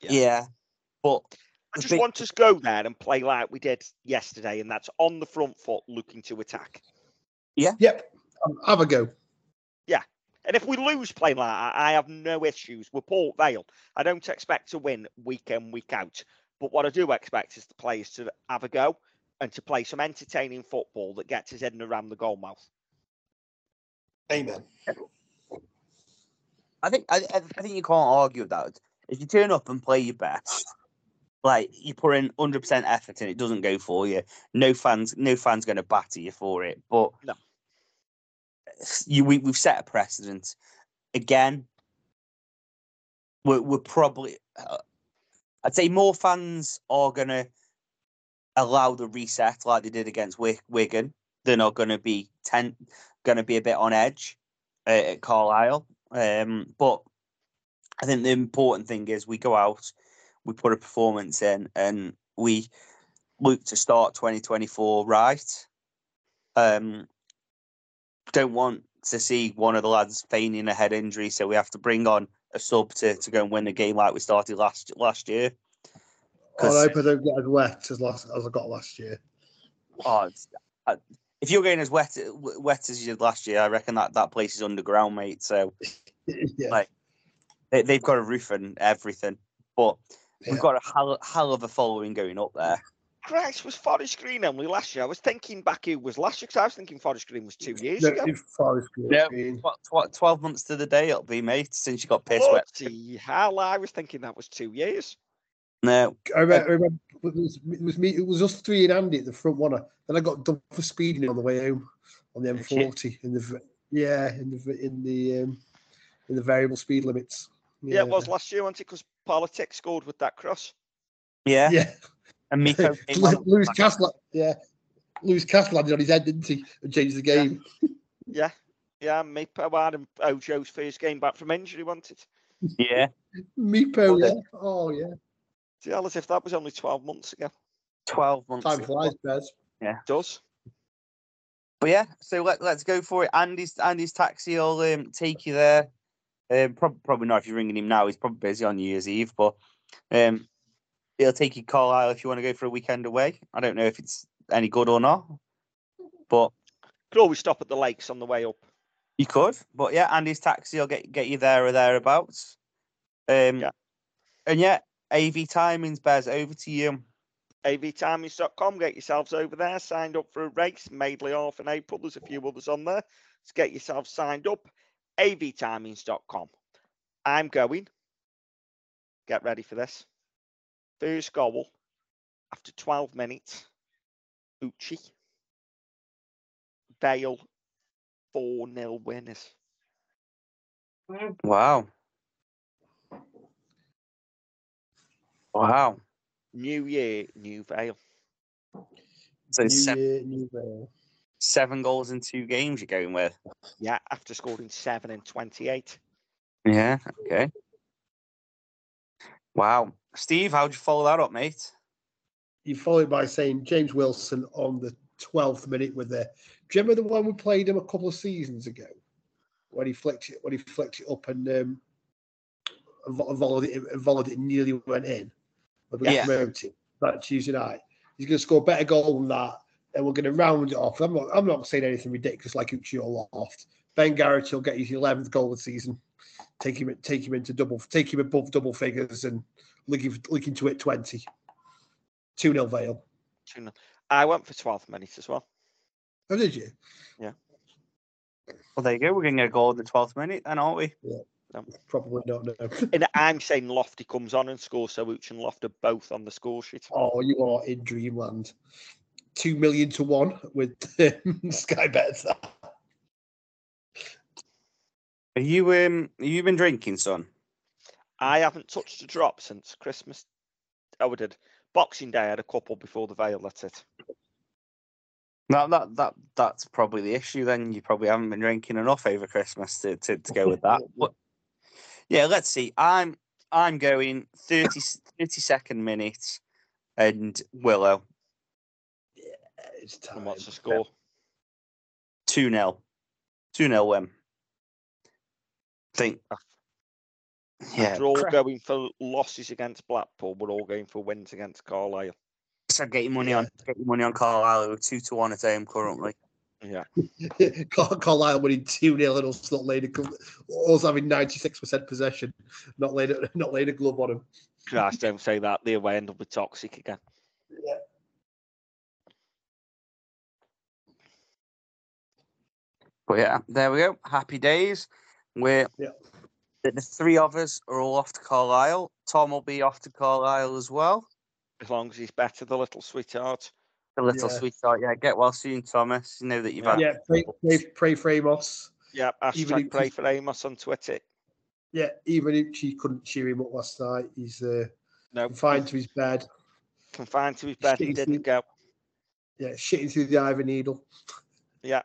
Yeah. yeah. But I just big... want us to go there and play like we did yesterday, and that's on the front foot looking to attack. Yeah. Yep. Um, have a go. Yeah. And if we lose playing like that, I have no issues. We're Port Vale. I don't expect to win week in, week out. But what I do expect is the players to have a go and to play some entertaining football that gets his head around the goal mouth. Amen. I think I, I think you can't argue with that. If you turn up and play your best, like you put in one hundred percent effort and it doesn't go for you, no fans, no fans going to batter you for it. But no. You, we, we've set a precedent. Again, we're, we're probably... Uh, I'd say more fans are going to allow the reset like they did against Wick, Wigan than are going to be ten, going to be a bit on edge uh, at Carlisle. Um, but I think the important thing is we go out, we put a performance in, and we look to start twenty twenty-four right. Um Don't want to see one of the lads feigning a head injury, so we have to bring on a sub to, to go and win the game like we started last last year. I hope I don't get as wet as last as I got last year. Oh, if you're getting as wet wet as you did last year, I reckon that, that place is underground, mate. So, yeah. like they, they've got a roof and everything, but yeah. we've got a hell, hell of a following going up there. Christ, was Forest Green only last year? I was thinking back who was last year, because I was thinking Forest Green was two years no, ago. Forest Green. Yeah, what, what, twelve months to the day it'll be, mate, since you got pissed wet. Hell, I was thinking that was two years. No. I remember, I remember it, was, it was me, it was us three and Andy at the front one. Then I got done for speeding on the way home on the M forty. In the, Yeah, in the in the um, in the variable speed limits. Yeah, yeah, it was last year, wasn't it? Because Politek scored with that cross. Yeah, yeah. And Miko Lewis Castle, yeah, Lewis Castle landed on his head, didn't he, and changed the game. Yeah, yeah, yeah. Mipo had him, Ojo's first game back from injury, wasn't it? Yeah, Mipo. Yeah. Oh yeah. Tell us if that was only twelve months ago. Twelve months. Time flies, Bez. Yeah, it does. But yeah, so let, let's go for it. Andy's Andy's taxi will um, take you there. Um, probably, probably not if you're ringing him now. He's probably busy on New Year's Eve, but um, he'll take you to Carlisle if you want to go for a weekend away. I don't know if it's any good or not, but could always stop at the lakes on the way up. You could, but yeah, Andy's taxi will get get you there or thereabouts. Um, yeah. And yeah, AVTimings, Bez, over to you. A V Timings dot com, get yourselves over there, signed up for a race, Madeley Half in April, there's a few others on there, let's get yourselves signed up, A V Timings dot com. I'm going, get ready for this, first goal, after twelve minutes, Uchi, Vale, four nil winners. Wow. Wow. New year, new Vale. So new seven, year, new Vale. Seven goals in two games you're going with. Yeah, after scoring seven in twenty-eight. Yeah, okay. Wow. Steve, how'd you follow that up, mate? You followed by saying James Wilson on the twelfth minute with the... Do you remember the one we played him a couple of seasons ago? When he flicked it, when he flicked it up and um, volleyed it, volleyed it and nearly went in. We're yeah. promoted that Tuesday night. He's going to score a better goal than that, and we're going to round it off. I'm not. I'm not saying anything ridiculous like Uchi or Loft. Ben Garrett will get his eleventh goal of the season. Take him. Take him into double. Take him above double figures and looking looking to hit twenty. Two nil Vale. Two nil. I went for twelve minutes as well. Oh, did you? Yeah. Well, there you go. We're going to get a goal in the twelfth minute, then, aren't we? Yeah. No. Probably not, no. And I'm saying Lofty comes on and scores, so Uch and Loft are both on the score sheet. Oh, you are in dreamland. Two million to one with um, Sky Bets. Are you um? Have you been drinking, son? I haven't touched a drop since Christmas. Oh, I did Boxing Day. I had a couple before the Vale. That's it. That that that that's probably the issue. Then you probably haven't been drinking enough over Christmas to to, to go with that. But, yeah, let's see. I'm I'm going thirty-second minute and Willow. Yeah, it's time. And what's the score? two nil. two nil win. I think. Yeah. We're all crap. Going for losses against Blackpool. We're all going for wins against Carlisle. So get your money on get your money on Carlisle. We're two to one at home currently. Yeah, Carlisle winning two nil and us not laying a, us having ninety-six percent possession, not laying a, not laying a glove on him. Christ, don't say that. The away end will be toxic again. Yeah. But yeah, there we go. Happy days. We're yeah. the three of us are all off to Carlisle. Tom will be off to Carlisle as well. As long as he's better, the little sweetheart. The little yeah. sweetheart, yeah. Get well soon, Thomas. You know that you've yeah, had... Yeah, pray, pray, pray for Amos. Yeah, hashtag pray for Amos on Twitter. Yeah, even Uchi couldn't cheer him up last night. He's uh, no, confined to his bed. Confined to his bed, he didn't through, go. Yeah, shitting through the ivy needle. Yeah.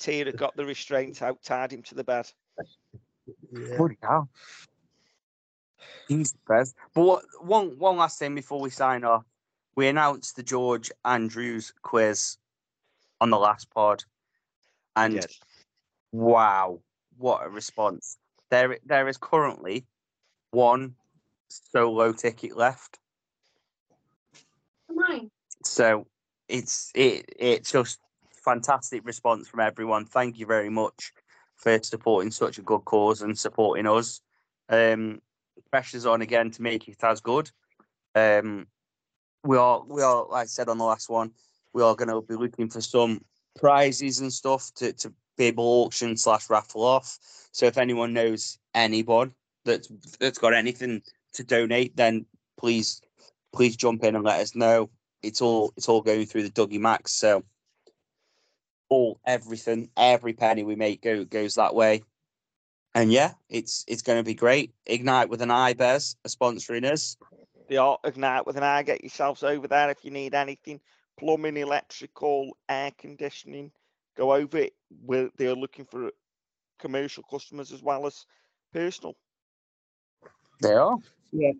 Tira got the restraint out, tied him to the bed. Yeah. Holy cow. He's the best. But what, one, one last thing before we sign off. We announced the George Andrews quiz on the last pod, and yes. wow, what a response! There, there is currently one solo ticket left. Mine. So it's it it's just fantastic response from everyone. Thank you very much for supporting such a good cause and supporting us. Um, pressure's on again to make it as good. Um. We are, we are, like I said on the last one, we are going to be looking for some prizes and stuff to, to be able to auction slash raffle off. So if anyone knows anyone that's, that's got anything to donate, then please, please jump in and let us know. It's all, it's all going through the Dougie Max. So all, everything, every penny we make go, goes that way. And yeah, it's it's going to be great. Ignite with an Eye, Bez, are sponsoring us. They are. Ignite with an Eye. Get yourselves over there if you need anything. Plumbing, electrical, air conditioning. Go over it. We're, they are looking for commercial customers as well as personal. They are. Yeah.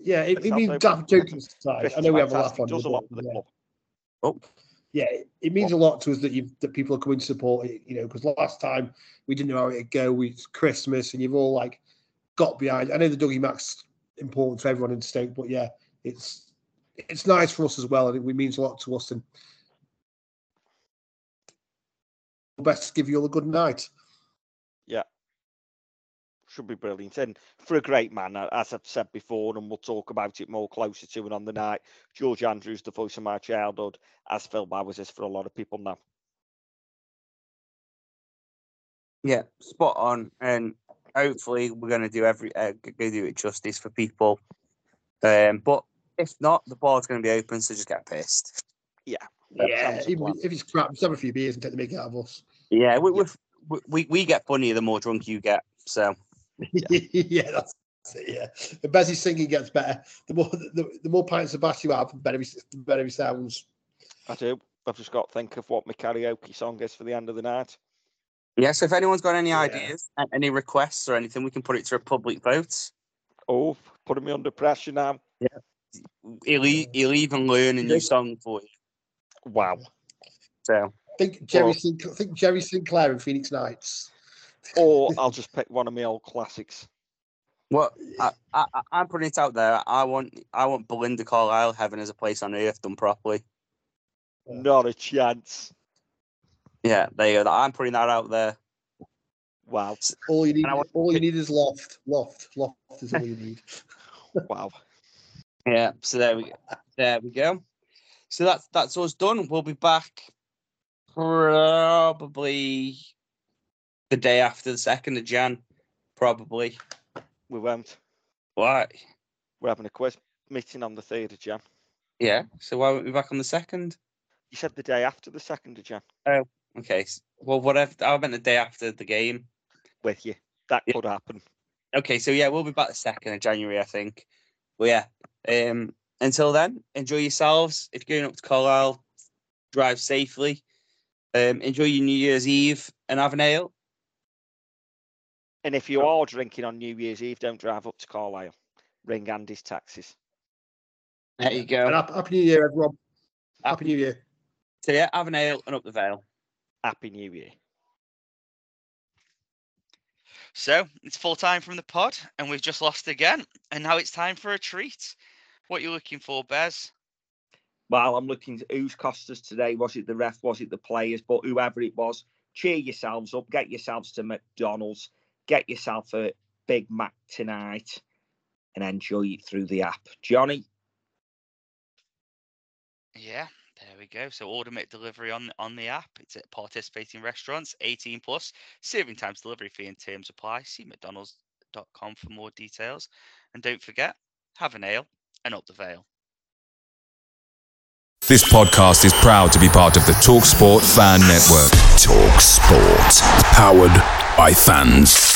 Yeah, it, it means daft joking aside. I know we have a laugh on does it. A lot for the club. Oh. Yeah, it, it means oh. a lot to us that you that people are coming to support it, you know, because last time we didn't know how it would go. We, it's Christmas and you've all like got behind. I know the Dougie Mac's important for everyone in Stoke, but yeah, it's it's nice for us as well, and it means a lot to us, and best give you all a good night. Yeah. Should be brilliant, and for a great man, as I've said before, and we'll talk about it more closer to and on the night, George Andrews, the voice of my childhood, as Phil Bowers is for a lot of people now. Yeah, spot on, and hopefully we're going to do every uh, do it justice for people. Um, but if not, the bar's going to be open, so just get pissed. Yeah, yeah. Even if it's crap, just have a few beers and take the mick out of us. Yeah, we yeah. we we, we get funnier the more drunk you get, so. Yeah. yeah, that's it. Yeah, the Bez's singing gets better. The more the, the more pints of bass you have, the better he, the better he sounds. I do. I've just got to think of what my karaoke song is for the end of the night. Yeah, so if anyone's got any yeah. ideas, any requests or anything, we can put it to a public vote. Oh, putting me under pressure now. Yeah, he'll, he'll even learn a new song for you. Wow. So I think Jerry, well, Sin- I think Jerry Sinclair in Phoenix Nights. Or I'll just pick one of my old classics. Well, I, I, I'm putting it out there. I want I want Belinda Carlisle, Heaven is a Place on Earth, done properly. Not a chance. Yeah, there you go. I'm putting that out there. Wow. All you need, all you need is Loft. Loft. Loft is all you need. Wow. Yeah, so there we, there we go. So that's, that's us done. We'll be back probably... the day after the second of Jan, probably. We won't. Why? We're having a quiz meeting on the third of Jan. Yeah. So why won't we be back on the second? You said the day after the second of Jan. Oh, okay. Well, whatever. I meant the day after the game. With you, that yeah. could happen. Okay. So yeah, we'll be back the second of January, I think. Well, yeah. Um. Until then, enjoy yourselves. If you're going up to Carlisle, drive safely. Um. Enjoy your New Year's Eve and have an ale. And if you are drinking on New Year's Eve, don't drive up to Carlisle. Ring Andy's taxis. There you go. And happy New Year, everyone. Happy New Year. So yeah, have an ale and up the Vale. Happy New Year. So it's full time from the pod, and we've just lost again. And now it's time for a treat. What are you looking for, Bez? Well, I'm looking to who's cost us today. Was it the ref? Was it the players? But whoever it was, cheer yourselves up. Get yourselves to McDonald's. Get yourself a Big Mac tonight and enjoy it through the app. Johnny? Yeah, there we go. So order McDelivery on, on the app. It's at participating restaurants, eighteen plus. Serving times, delivery fee and terms apply. See mcdonalds dot com for more details. And don't forget, have an ale and up the Vale. This podcast is proud to be part of the TalkSport Fan Network. TalkSport. Powered by fans.